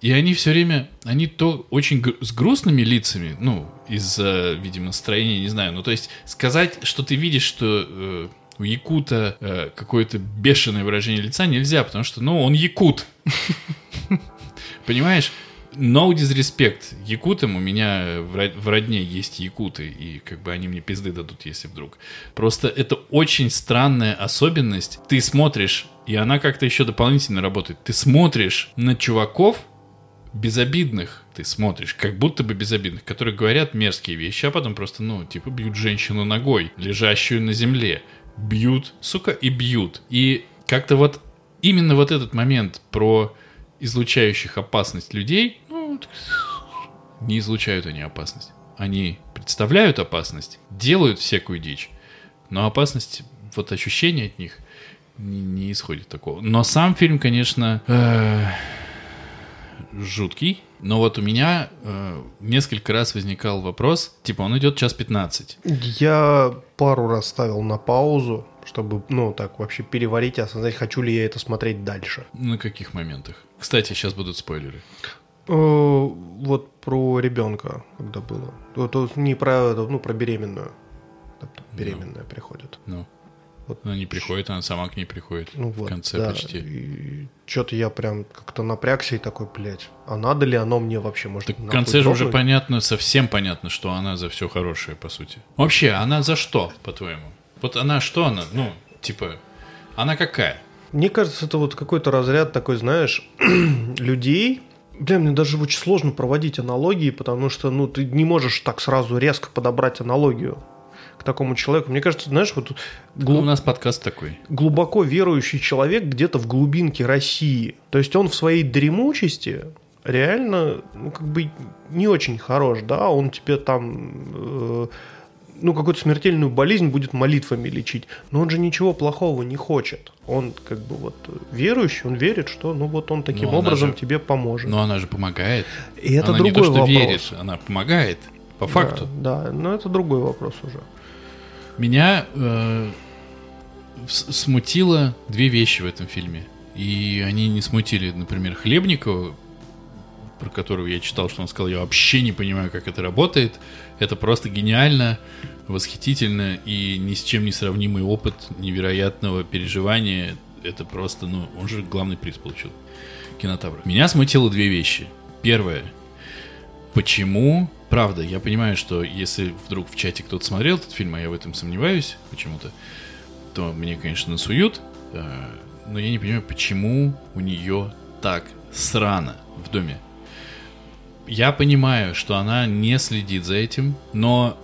И они все время... Они то очень гр... с грустными лицами, ну... из-за, видимо, настроения, не знаю. Ну, то есть сказать, что ты видишь, что э, у якута э, какое-то бешеное выражение лица нельзя, потому что, ну, он якут. Понимаешь? No disrespect якутам. У меня в родне есть якуты, и как бы они мне пизды дадут, если вдруг. Просто это очень странная особенность. Ты смотришь, и она как-то еще дополнительно работает. Ты смотришь на чуваков, безобидных, ты смотришь, как будто бы безобидных, которые говорят мерзкие вещи, а потом просто, ну, типа, бьют женщину ногой, лежащую на земле. Бьют, сука, и бьют. И как-то вот именно вот этот момент про излучающих опасность людей, ну, не излучают они опасность. Они представляют опасность, делают всякую дичь, но опасность, вот ощущение от них не, не исходит такого. Но сам фильм, конечно... Э- жуткий, но вот у меня э, несколько раз возникал вопрос, типа он идет час пятнадцать. Я пару раз ставил на паузу, чтобы, ну, так вообще переварить и осознать, хочу ли я это смотреть дальше. На каких моментах? Кстати, сейчас будут спойлеры. О, вот про ребенка, когда было. Вот, не про, ну, про беременную. Беременная ну, приходит. Ну. Вот. Она не приходит, она сама к ней приходит. Ну, в вот, конце да. почти. И что-то я прям как-то напрягся и такой, блядь, а надо ли оно мне вообще? Может, так в конце же уже понятно, совсем понятно, что она за все хорошее, по сути. Вообще, она за что, по-твоему? Вот она что она? Ну, типа, она какая? Мне кажется, это вот какой-то разряд такой, знаешь, людей... Бля, мне даже очень сложно проводить аналогии, потому что, ну, ты не можешь так сразу резко подобрать аналогию к такому человеку. Мне кажется, знаешь, вот глуб... у нас подкаст такой. Глубоко верующий человек где-то в глубинке России. То есть он в своей дремучести реально, ну, как бы не очень хорош, да, он тебе там э, ну, какую-то смертельную болезнь будет молитвами лечить, но он же ничего плохого не хочет. Он как бы вот верующий, он верит, что, ну, вот он таким образом же... тебе поможет. Но она же помогает. И это она другой не то, что вопрос. Верит, она помогает по факту. Да, да, но это другой вопрос уже. Меня э, смутило две вещи в этом фильме. И они не смутили, например, Хлебникова, про которого я читал, что он сказал, я вообще не понимаю, как это работает. Это просто гениально, восхитительно и ни с чем не сравнимый опыт невероятного переживания. Это просто, ну, он же главный приз получил кинотавра. Меня смутило две вещи. Первое. Почему... Правда, я понимаю, что если вдруг в чате кто-то смотрел этот фильм, а я в этом сомневаюсь почему-то, то мне, конечно, насуют. Но я не понимаю, почему у нее так срано в доме. Я понимаю, что она не следит за этим, но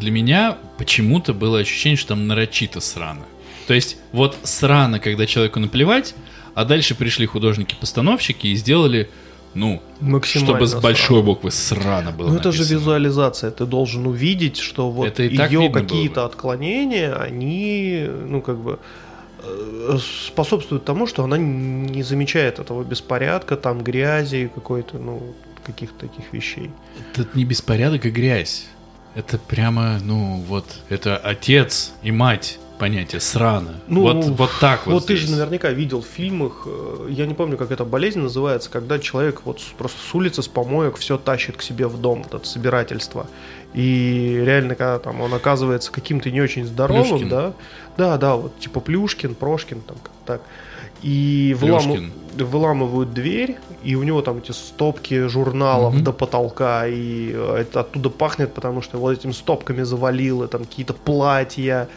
для меня почему-то было ощущение, что там нарочито срано. То есть вот срано, когда человеку наплевать, а дальше пришли художники-постановщики и сделали, ну, чтобы с большой буквы срано было Ну, это написано. Же визуализация. Ты должен увидеть, что вот ее какие-то отклонения, они, ну, как бы... способствует тому, что она не замечает этого беспорядка, там грязи какой-то, ну, каких-то таких вещей. Это не беспорядок, а грязь. Это прямо, ну, вот, это отец и мать понятие, срано. Ну, вот, вот так вот. Вот здесь. Ты же наверняка видел в фильмах, я не помню, как эта болезнь называется, когда человек вот просто с улицы, с помоек все тащит к себе в дом, вот это собирательство. И реально, когда там он оказывается каким-то не очень здоровым, Плюшкин. да, да, да, вот типа Плюшкин, Прошкин, там как так. И вылам... выламывают дверь, и у него там эти стопки журналов mm-hmm. до потолка, и это оттуда пахнет, потому что его этими стопками завалило, там какие-то платья.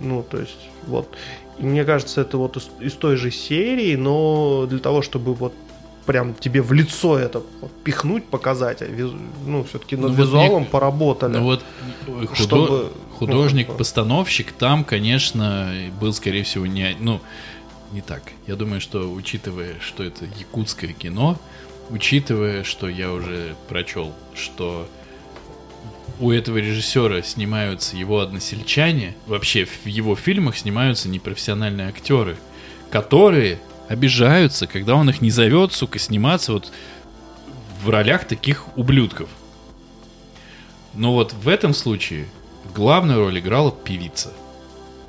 Ну, то есть, вот. И мне кажется, это вот из, из той же серии, но для того, чтобы вот прям тебе в лицо это вот пихнуть, показать, визу, ну, все-таки над ну, визуалом мне, поработали. Ну, вот худо, художник-постановщик ну, там, конечно, был, скорее всего, не... Ну, не так. Я думаю, что, учитывая, что это якутское кино, учитывая, что я уже прочел, что... У этого режиссера снимаются его односельчане. Вообще в его фильмах снимаются непрофессиональные актеры, которые обижаются, когда он их не зовет, сука, сниматься вот в ролях таких ублюдков. Но вот в этом случае главную роль играла певица.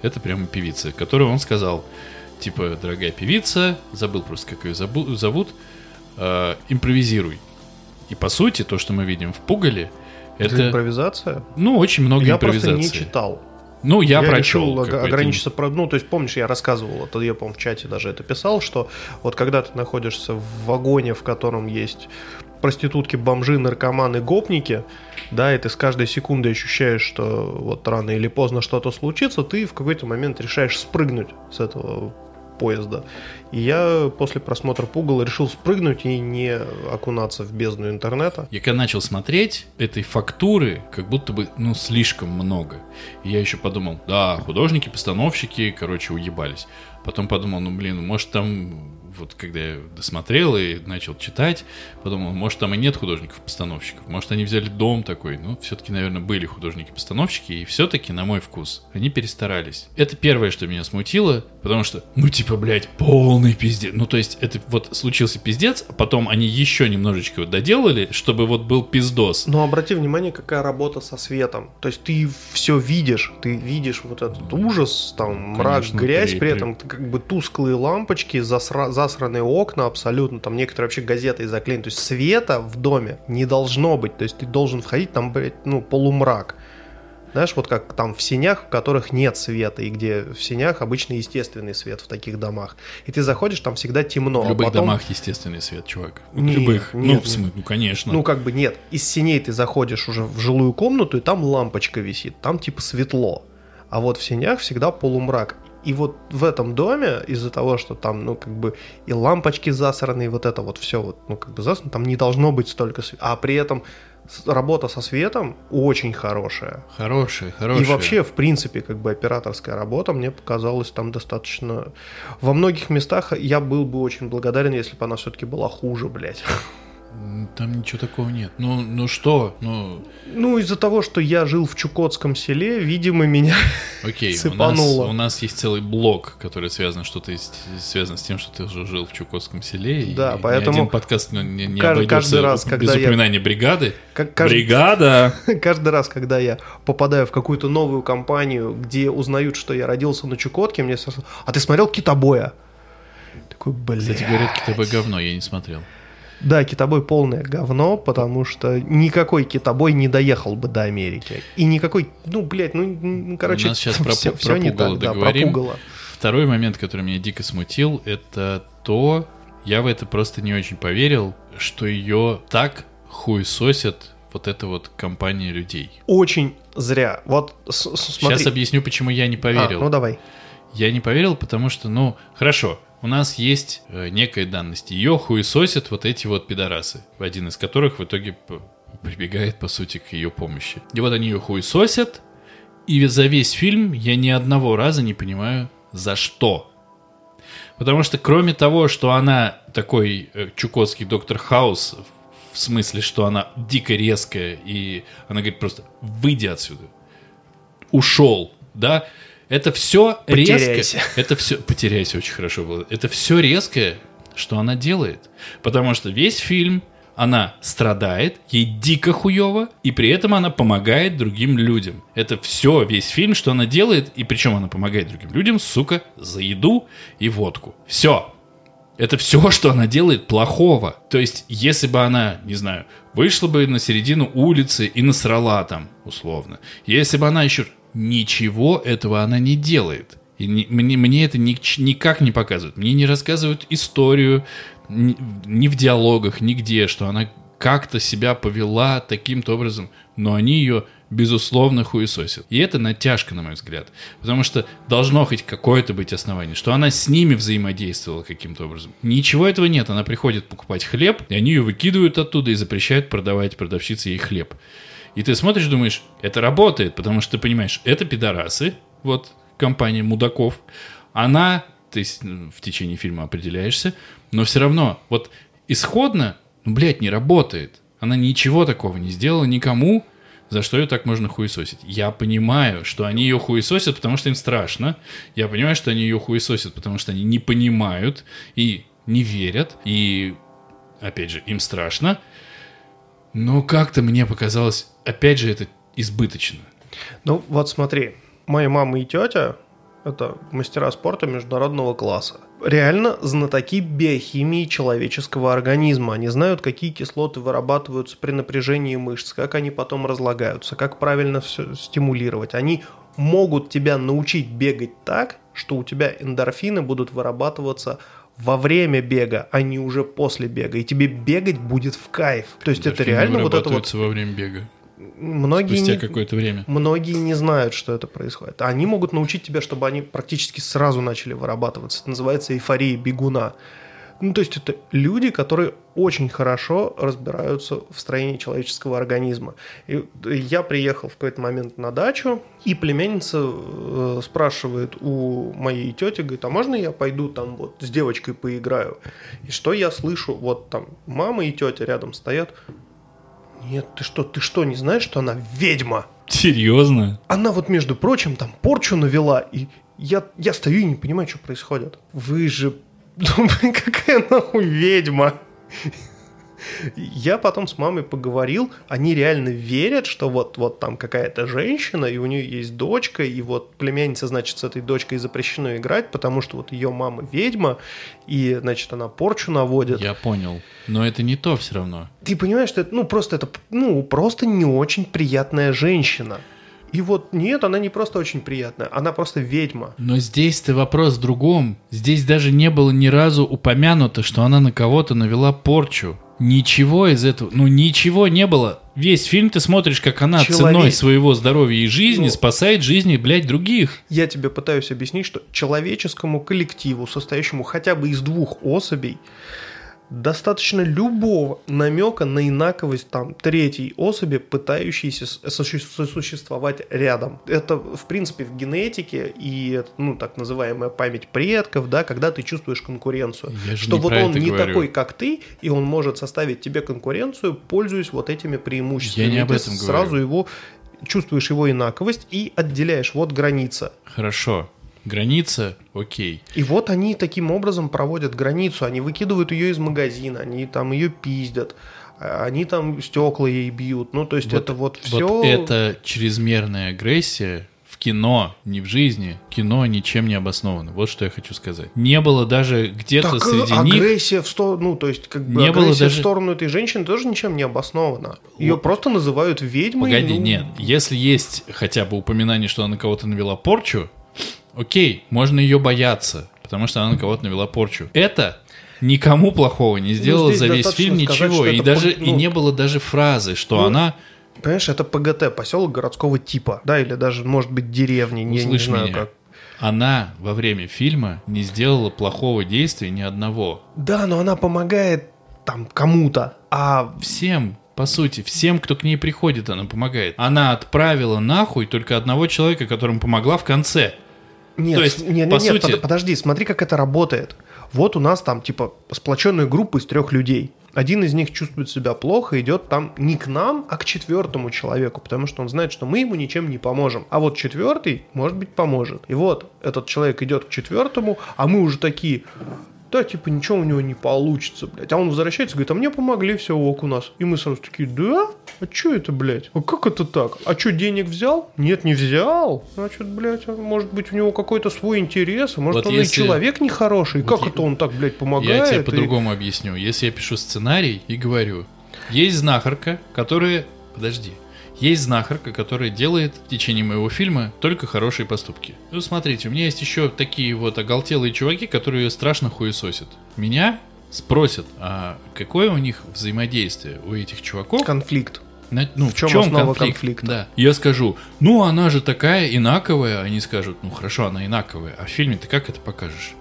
Это прямо певица, которую он сказал, типа, дорогая певица, забыл просто, как ее забу- зовут, э, импровизируй. И по сути, то, что мы видим в «Пугале», это, это импровизация? Ну, очень много я импровизации. Я просто не читал. Ну, я, я прочел. Я решил ограничиться... Про... Ну, то есть, помнишь, я рассказывал, это я, по-моему, в чате даже это писал, что вот когда ты находишься в вагоне, в котором есть проститутки, бомжи, наркоманы, гопники, да, и ты с каждой секундой ощущаешь, что вот рано или поздно что-то случится, ты в какой-то момент решаешь спрыгнуть с этого поезда. И я после просмотра «Пугала» решил спрыгнуть и не окунаться в бездну интернета. Я когда начал смотреть, этой фактуры как будто бы, ну, слишком много. И я еще подумал, да, художники, постановщики, короче, уебались. Потом подумал, ну, блин, может там, вот когда я досмотрел и начал читать, подумал, может там и нет художников-постановщиков, может они взяли дом такой, ну, все-таки, наверное, были художники-постановщики, и все-таки, на мой вкус, они перестарались. Это первое, что меня смутило, потому что, ну, типа, блядь, полный пиздец, ну, то есть, это вот случился пиздец, а потом они еще немножечко вот доделали, чтобы вот был пиздос. Но обрати внимание, какая работа со светом, то есть, ты все видишь, ты видишь вот этот ужас, там, мрак, конечно, грязь, при, при этом, ты как бы тусклые лампочки, засра... засранные окна абсолютно, там некоторые вообще газетой заклеены, то есть света в доме не должно быть, то есть ты должен входить, там, блядь, ну, полумрак. Знаешь, вот как там в сенях, в которых нет света, и где в сенях обычно естественный свет в таких домах. И ты заходишь, там всегда темно. В любых а потом... домах естественный свет, чувак. В нет, любых. Нет, ну, нет. В смысле, ну, конечно. Ну, как бы нет. Из сеней ты заходишь уже в жилую комнату, и там лампочка висит, там типа светло. А вот в сенях всегда полумрак. И вот в этом доме, из-за того, что там, ну, как бы, и лампочки засраны, и вот это вот все, вот, ну, как бы засрано, там не должно быть столько света. А при этом работа со светом очень хорошая. Хорошая, хорошая. И вообще, в принципе, как бы операторская работа мне показалась там достаточно... Во многих местах я был бы очень благодарен, если бы она все-таки была хуже, блядь. Там ничего такого нет. Ну, ну что? Ну... ну, из-за того, что я жил в Чукотском селе, видимо, меня Окей, цепануло. У нас, у нас есть целый блок, который связан, что-то связано с тем, что ты жил в Чукотском селе. Да, и поэтому ни один подкаст не, не каждый, обойдется каждый раз, без когда упоминания я... бригады. Как, каждый... Бригада! Каждый раз, когда я попадаю в какую-то новую компанию, где узнают, что я родился на Чукотке, мне сразу... А ты смотрел «Китобоя»? Такой, блядь. Кстати, говорят, «Китобой» говно, я не смотрел. Да, «Китобой» полное говно, потому что никакой «Китобой» не доехал бы до Америки. И никакой, ну, блядь, ну, короче, у нас сейчас про, все, про, все про не так, да, про «Пугало». Второй момент, который меня дико смутил, это то, я в это просто не очень поверил, что ее так хуесосят вот эта вот компания людей. Очень зря. Вот, смотри. Сейчас объясню, почему я не поверил. А, ну, давай. я не поверил, потому что, ну, хорошо, у нас есть э, некая данность. Ее хуесосят вот эти вот пидорасы, один из которых в итоге прибегает, по сути, к ее помощи. И вот они ее хуесосят, и за весь фильм я ни одного раза не понимаю, за что. Потому что кроме того, что она такой э, чукотский доктор Хаус, в смысле, что она дико резкая, и она говорит просто «выйди отсюда», «ушел», да, это все резко, это все, потеряйся, очень хорошо было, это все резкое, что она делает, потому что весь фильм она страдает, ей дико хуево, и при этом она помогает другим людям. Это все, весь фильм, что она делает, и причем она помогает другим людям, сука, за еду и водку. Все. Это все, что она делает плохого. То есть, если бы она, не знаю, вышла бы на середину улицы и насрала там, условно. Если бы она еще... Ничего этого она не делает. И не, мне, мне это ни, никак не показывают. Мне не рассказывают историю, ни, ни в диалогах, нигде, что она как-то себя повела таким-то образом, но они ее, безусловно, хуесосят. И это натяжка, на мой взгляд. Потому что должно хоть какое-то быть основание, что она с ними взаимодействовала каким-то образом. Ничего этого нет. Она приходит покупать хлеб, и они ее выкидывают оттуда и запрещают продавать продавщице ей хлеб. И ты смотришь, думаешь, это работает, потому что ты понимаешь, это пидорасы, вот, компания мудаков. Она, ты в течение фильма определяешься, но все равно, вот, исходно, ну, блядь, не работает. Она ничего такого не сделала никому, за что ее так можно хуесосить. Я понимаю, что они ее хуесосят, потому что им страшно. Я понимаю, что они ее хуесосят, потому что они не понимают и не верят. И, опять же, им страшно. Но как-то мне показалось, опять же, это избыточно. Ну, вот смотри, моя мама и тетя – это мастера спорта международного класса. Реально знатоки биохимии человеческого организма. Они знают, какие кислоты вырабатываются при напряжении мышц, как они потом разлагаются, как правильно все стимулировать. Они могут тебя научить бегать так, что у тебя эндорфины будут вырабатываться во время бега, а не уже после бега. И тебе бегать будет в кайф. То есть это реально вот это вот... во время бега. Многие спустя не... какое-то время. Многие не знают, что это происходит. Они могут научить тебя, чтобы они практически сразу начали вырабатываться. Это называется эйфория бегуна. Ну, то есть это люди, которые очень хорошо разбираются в строении человеческого организма. И я приехал в какой-то момент на дачу, и племянница э, спрашивает у моей тети, говорит, а можно я пойду там вот с девочкой поиграю? И что я слышу? Вот там мама и тетя рядом стоят. Нет, ты что, ты что, не знаешь, что она ведьма? Серьезно? Она вот, между прочим, там порчу навела, и я, я стою и не понимаю, что происходит. Вы же... Думаю, какая нахуй ведьма. Я потом с мамой поговорил, они реально верят, что вот, вот там какая-то женщина, и у нее есть дочка, и вот племянница, значит, с этой дочкой запрещено играть, потому что вот ее мама ведьма, и, значит, она порчу наводит. Я понял, но это не то все равно. Ты понимаешь, что это, ну, просто это, ну, просто не очень приятная женщина. И вот нет, она не просто очень приятная, она просто ведьма. Но здесь-то вопрос в другом. Здесь даже не было ни разу упомянуто, что она на кого-то навела порчу. Ничего из этого, ну ничего не было. Весь фильм ты смотришь, как она человек... ценой своего здоровья и жизни ну, спасает жизни, блядь, других. Я тебе пытаюсь объяснить, что человеческому коллективу, состоящему хотя бы из двух особей, достаточно любого намека на инаковость там третьей особи, пытающейся сосуществовать рядом. Это, в принципе, в генетике и, ну, так называемая память предков, да, когда ты чувствуешь конкуренцию. Я что вот он не говорю. Такой, как ты, и он может составить тебе конкуренцию, пользуясь вот этими преимуществами. Я не об этом ты говорю. Сразу его, чувствуешь его инаковость и отделяешь. Вот граница. Хорошо. Граница, окей. И вот они таким образом проводят границу. Они выкидывают ее из магазина, они там ее пиздят, они там стекла ей бьют. Ну, то есть вот, это вот все... Вот это чрезмерная агрессия в кино, не в жизни. Кино ничем не обосновано. Вот что я хочу сказать. Не было даже где-то так, среди агрессия них... агрессия в сторону... Ну, то есть как бы не агрессия даже... в сторону этой женщины тоже ничем не обоснована. Ее вот. Просто называют ведьмой. Погоди, ну... нет. Если есть хотя бы упоминание, что она на кого-то навела порчу... Окей, можно ее бояться, потому что она на кого-то навела порчу. Это никому плохого не сделала ну, за весь фильм сказать, ничего. И, даже, по... ну... и не было даже фразы, что ну, она... Понимаешь, это ПГТ, поселок городского типа. Да, или даже, может быть, деревни. Ну, не, слышь не знаю, меня. Как. она во время фильма не сделала плохого действия ни одного. Да, но она помогает там кому-то, а всем... По сути, всем, кто к ней приходит, она помогает. Она отправила нахуй только одного человека, которому помогла в конце. Нет, то есть, нет, по нет, сути... нет, подожди, смотри, как это работает. Вот у нас там, типа, сплоченная группа из трех людей. Один из них чувствует себя плохо, идет там не к нам, а к четвертому человеку, потому что он знает, что мы ему ничем не поможем. А вот четвертый, может быть, поможет. И вот этот человек идет к четвертому, а мы уже такие... Да, типа, ничего у него не получится, блядь. А он возвращается и говорит, а мне помогли, все, ок, у нас. И мы сразу такие, да? А что это, блядь? А как это так? А что, денег взял? Нет, не взял. Значит, блядь, может быть, у него какой-то свой интерес, может, вот он если... и человек нехороший. Вот как я... это он так, блядь, помогает? Я тебе и... по-другому объясню. Если я пишу сценарий и говорю, есть знахарка, которая... Подожди. Есть знахарка, которая делает в течение моего фильма только хорошие поступки. Ну, смотрите, у меня есть еще такие вот оголтелые чуваки, которые страшно хуесосят. Меня спросят, а какое у них взаимодействие у этих чуваков? Конфликт. На, ну, в чем, в чем основа конфликт? конфликта? Да. Я скажу, ну, она же такая инаковая. Они скажут, ну, хорошо, она инаковая. А в фильме ты как это покажешь?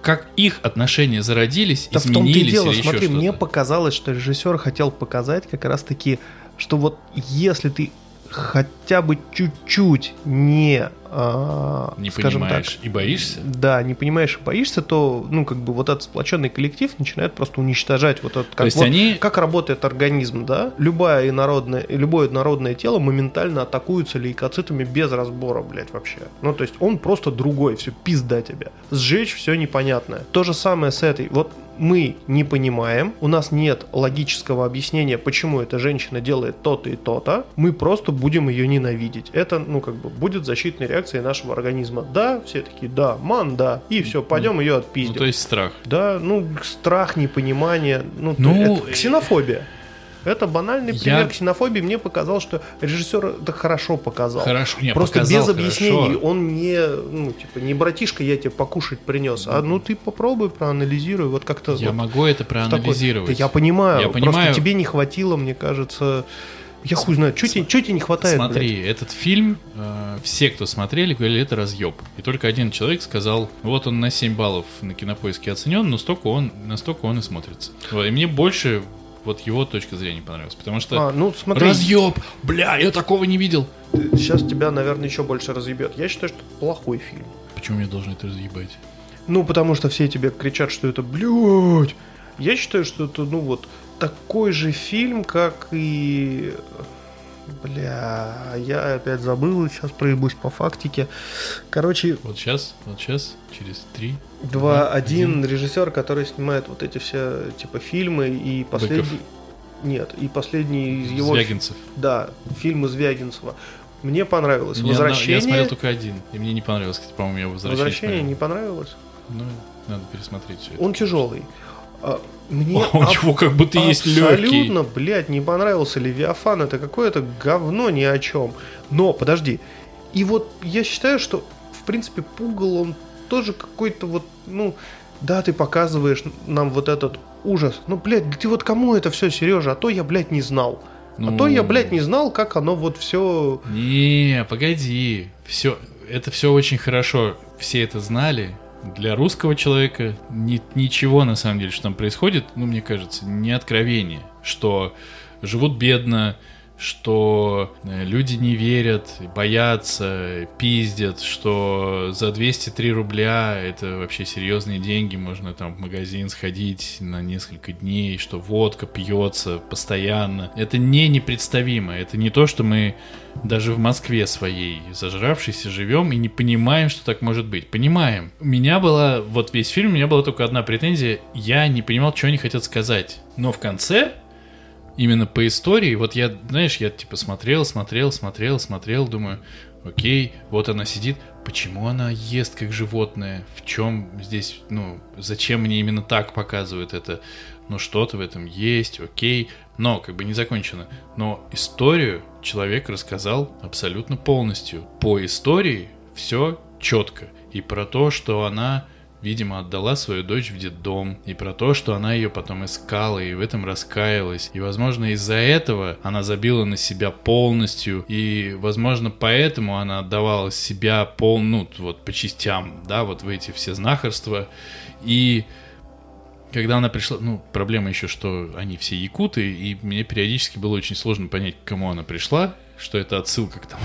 Как их отношения зародились, да изменились или еще что-то? Да в том-то и дело, смотри, мне показалось, что режиссер хотел показать как раз-таки... что вот если ты хотя бы чуть-чуть не, а, не скажем понимаешь так, и боишься, да, не понимаешь и боишься, то ну как бы вот этот сплоченный коллектив начинает просто уничтожать вот этот. Как, то есть вот, они... как работает организм, да? Любое инородное, любое инородное тело моментально атакуется лейкоцитами без разбора, блять, вообще. Ну то есть он просто другой, все пизда тебя, сжечь все непонятное. То же самое с этой вот. Мы не понимаем, у нас нет логического объяснения, почему эта женщина делает то-то и то-то, мы просто будем ее ненавидеть. Это, ну, как бы, будет защитной реакцией нашего организма. Да, все такие, да, ман, да, и все, пойдем ну, ее отпиздим. Ну, то есть страх. Да, ну, страх, непонимание, ну, ну это ксенофобия. Это банальный пример я... ксенофобии. Мне показалось, что режиссер это хорошо показал. Хорошо, не, Просто показал, без объяснений. Хорошо. Он не, ну, типа, не братишка, я тебе покушать принес, а ну ты попробуй, проанализируй. Вот как-то. Я вот могу это проанализировать. Такой... Я понимаю. Я понимаю. Просто тебе не хватило, мне кажется. Я хуй знаю, что тебе, тебе не хватает? Смотри, блядь, этот фильм, э, все, кто смотрели, говорили, это разъеб. И только один человек сказал, вот он на семь баллов на Кинопоиске оценен, но столько он, настолько он и смотрится. И мне больше... Вот его точка зрения понравилась, потому что а, ну, смотри. Разъеб, бля, я такого не видел. Сейчас тебя, наверное, еще больше разъебет. Я считаю, что это плохой фильм. Почему меня должны это разъебать? Ну, потому что все тебе кричат, что это блядь. Я считаю, что это, ну вот, такой же фильм, как и... Бля, я опять забыл, сейчас проебусь по фактике. Короче... Вот сейчас, вот сейчас, через три... Два, один режиссер, который снимает вот эти все, типа, фильмы и последний... Быков. Нет, и последний из его... Звягинцев. Да, фильм из Звягинцева. Мне понравилось. Мне «Возвращение». Я смотрел только один, и мне не понравилось, кстати, по-моему, я «Возвращение». «Возвращение» не понравилось? Ну, надо пересмотреть все это. Он тяжелый. Мне О, у аб- него как будто есть легкий. Абсолютно, блядь, не понравился «Левиафан». Это какое-то говно ни о чем. Но, подожди. И вот я считаю, что, в принципе, «Пугало», он тоже какой-то вот, ну, да, ты показываешь нам вот этот ужас. Ну, блядь, ты вот кому это все, Сережа? А то я, блядь, не знал. Ну... А то я, блядь, не знал, как оно вот все... Не, погоди. Все, это все очень хорошо. Все это знали. Для русского человека ни, ничего, на самом деле, что там происходит, ну, мне кажется, не откровение, что живут бедно, что люди не верят, боятся, пиздят, что за двести три рубля это вообще серьезные деньги, можно там в магазин сходить на несколько дней, что водка пьется постоянно. Это не непредставимо, это не то, что мы даже в Москве своей зажравшейся живем и не понимаем, что так может быть. Понимаем. У меня была, вот весь фильм, у меня была только одна претензия, я не понимал, что они хотят сказать. Но в конце... Именно по истории, вот я, знаешь, я типа смотрел, смотрел, смотрел, смотрел, думаю, окей, вот она сидит, почему она ест как животное, в чем здесь, ну, зачем мне именно так показывают это, ну, что-то в этом есть, окей, но как бы не закончено, но историю человек рассказал абсолютно полностью, по истории все четко, и про то, что она видимо, отдала свою дочь в детдом, и про то, что она ее потом искала и в этом раскаялась, и, возможно, из-за этого она забила на себя полностью, и, возможно, поэтому она отдавала себя пол, ну, вот, по частям, да, вот в эти все знахарства, и... Когда она пришла, ну, проблема еще, что они все якуты, и мне периодически было очень сложно понять, к кому она пришла, что это отсылка к тому,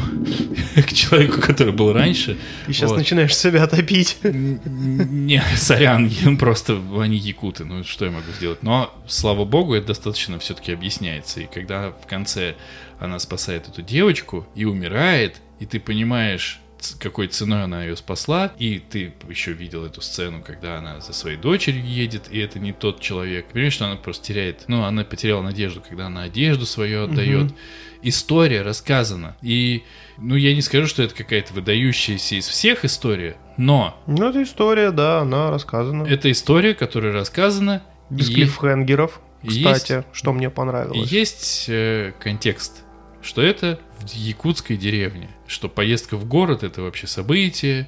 к человеку, который был раньше. Ты сейчас вот. Начинаешь себя топить. Не, сорян, просто они якуты, ну, что я могу сделать? Но, слава богу, это достаточно все-таки объясняется, и когда в конце она спасает эту девочку и умирает, и ты понимаешь... какой ценой она ее спасла, и ты еще видел эту сцену, когда она за своей дочерью едет, и это не тот человек. Понимаешь, что она просто теряет, ну, она потеряла надежду, когда она одежду свою отдает. Угу. История рассказана, и, ну, я не скажу, что это какая-то выдающаяся из всех история, но... Ну, это история, да, она рассказана. Это история, которая рассказана... Без и... клиффхенгеров, кстати, есть... что мне понравилось. Есть э, контекст, что это... в якутской деревне, что поездка в город — это вообще событие,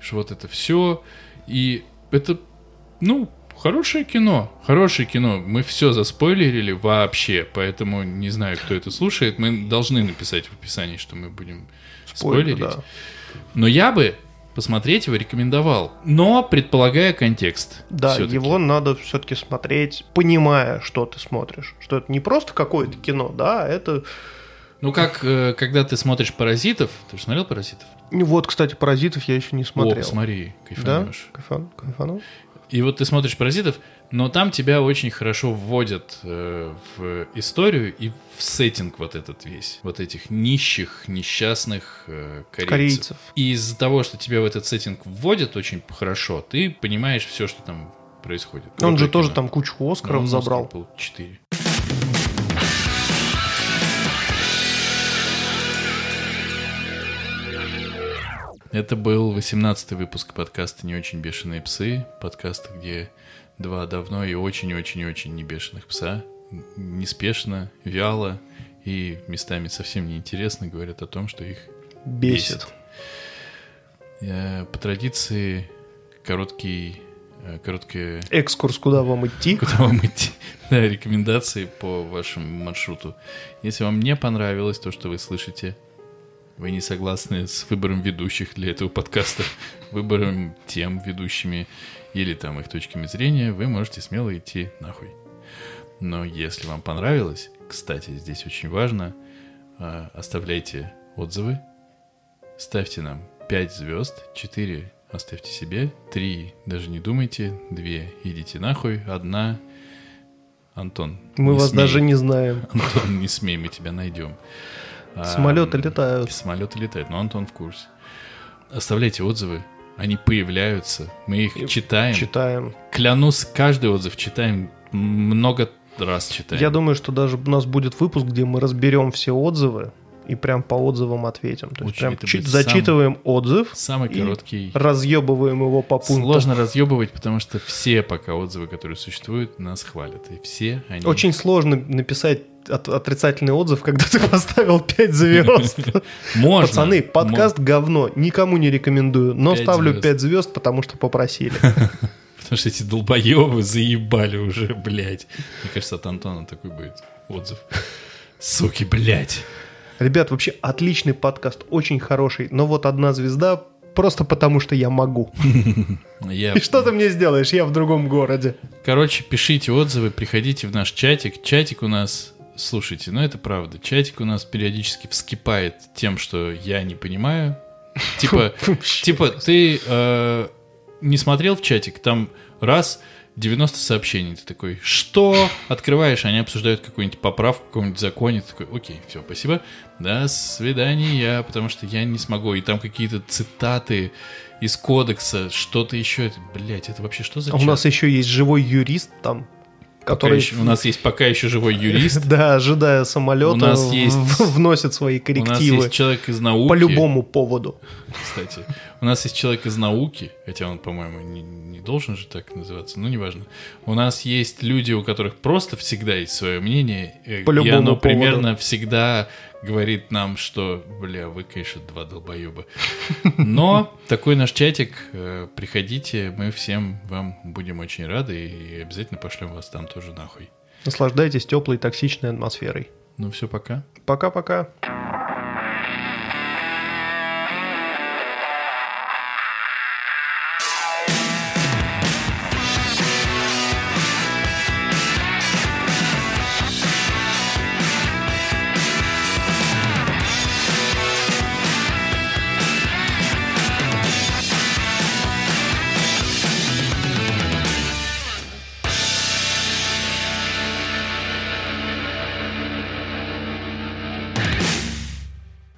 что вот это все, и это, ну, хорошее кино, хорошее кино, мы все заспойлерили вообще, поэтому не знаю, кто это слушает, мы должны написать в описании, что мы будем Спойлер, спойлерить, да. Но я бы посмотреть его рекомендовал, но предполагая контекст. Да, все-таки. Его надо все-таки смотреть, понимая, что ты смотришь, что это не просто какое-то кино, да, это... Ну, как, когда ты смотришь «Паразитов», ты же смотрел «Паразитов»? Вот, кстати, «Паразитов» я еще не смотрел. О, смотри, кайфанешь. Да, кайфан, кайфанул. И вот ты смотришь «Паразитов», но там тебя очень хорошо вводят э, в историю и в сеттинг вот этот весь. Вот этих нищих, несчастных э, корейцев. корейцев. И из-за того, что тебя в этот сеттинг вводят очень хорошо, ты понимаешь все, что там происходит. Он вот же тоже кино. Там кучу «Оскаров» он забрал. Оскар был четыре. Это был восемнадцатый выпуск подкаста «Не очень бешеные псы». Подкаст, где два давно и очень-очень-очень не бешеных пса неспешно, вяло и местами совсем неинтересно говорят о том, что их бесит. бесит. По традиции, короткий... Короткий... экскурс, куда вам идти. Куда вам идти. Да, рекомендации по вашему маршруту. Если вам не понравилось то, что вы слышите... Вы не согласны с выбором ведущих для этого подкаста, выбором тем ведущими или там их точками зрения, вы можете смело идти нахуй. Но если вам понравилось, кстати, здесь очень важно, оставляйте отзывы, ставьте нам пять звезд, четыре оставьте себе, три даже не думайте, два идите нахуй, одна... Антон, мы вас смей. Даже не знаем. Антон, не смей, мы тебя найдем. Самолеты а, летают. Самолеты летают, но Антон в курсе. Оставляйте отзывы, они появляются, мы их и читаем. Читаем. Клянусь, каждый отзыв читаем, много раз читаем. Я думаю, что даже у нас будет выпуск, где мы разберем все отзывы и прям по отзывам ответим. То есть прям чит- зачитываем самый, отзыв самый короткий. Разъебываем его по пунктам. Сложно разъебывать, потому что все пока отзывы, которые существуют, нас хвалят. И все они... Очень сложно написать от, отрицательный отзыв, когда ты поставил пять звезд. Можно. Пацаны, подкаст говно, никому не рекомендую, но ставлю пять звезд, потому что попросили. Потому что эти долбоебы заебали уже, блядь. Мне кажется, от Антона такой будет отзыв. Суки, блядь. Ребят, вообще отличный подкаст, очень хороший, но вот одна звезда просто потому, что я могу. И что ты мне сделаешь? Я в другом городе. Короче, пишите отзывы, приходите в наш чатик. Чатик у нас, слушайте, ну это правда, чатик у нас периодически вскипает тем, что я не понимаю. Типа, типа ты не смотрел в чатик, там раз... девяносто сообщений, ты такой, что? Открываешь, они обсуждают какую-нибудь поправку в каком-нибудь законе, ты такой, окей, все, спасибо, до свидания, потому что я не смогу, и там какие-то цитаты из кодекса, что-то еще, блять, это вообще что за чат? У нас еще есть живой юрист там, который... Еще, у нас есть пока еще живой юрист. Да, ожидая самолета, у нас есть... вносит свои коррективы. У нас есть человек из науки. По любому поводу. Кстати, у нас есть человек из науки, хотя он, по-моему, не, не должен же так называться, но неважно. У нас есть люди, у которых просто всегда есть свое мнение. По любому поводу. И оно примерно всегда говорит нам, что, бля, вы, конечно, два долбоеба. Но такой наш чатик, приходите, мы всем вам будем очень рады и обязательно пошлем вас там тоже нахуй. Наслаждайтесь теплой токсичной атмосферой. Ну все, пока. Пока-пока.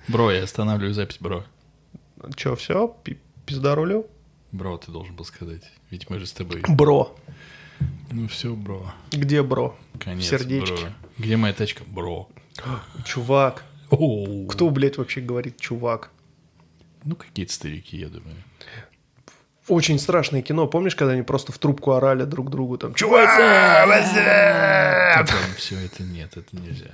Бро, я останавливаю запись, бро. Че, все? Пизда рулю? Бро, ты должен был сказать. Ведь мы же с тобой... Бро. Ну все, бро. Где бро? Конец, сердечки. Бро. Где моя тачка? Бро. Чувак. О-о-о. Кто, блядь, вообще говорит чувак? Ну, какие-то старики, я думаю. Очень страшное кино. Помнишь, когда они просто в трубку орали друг другу? Там, чувак! Все это нет, это нельзя.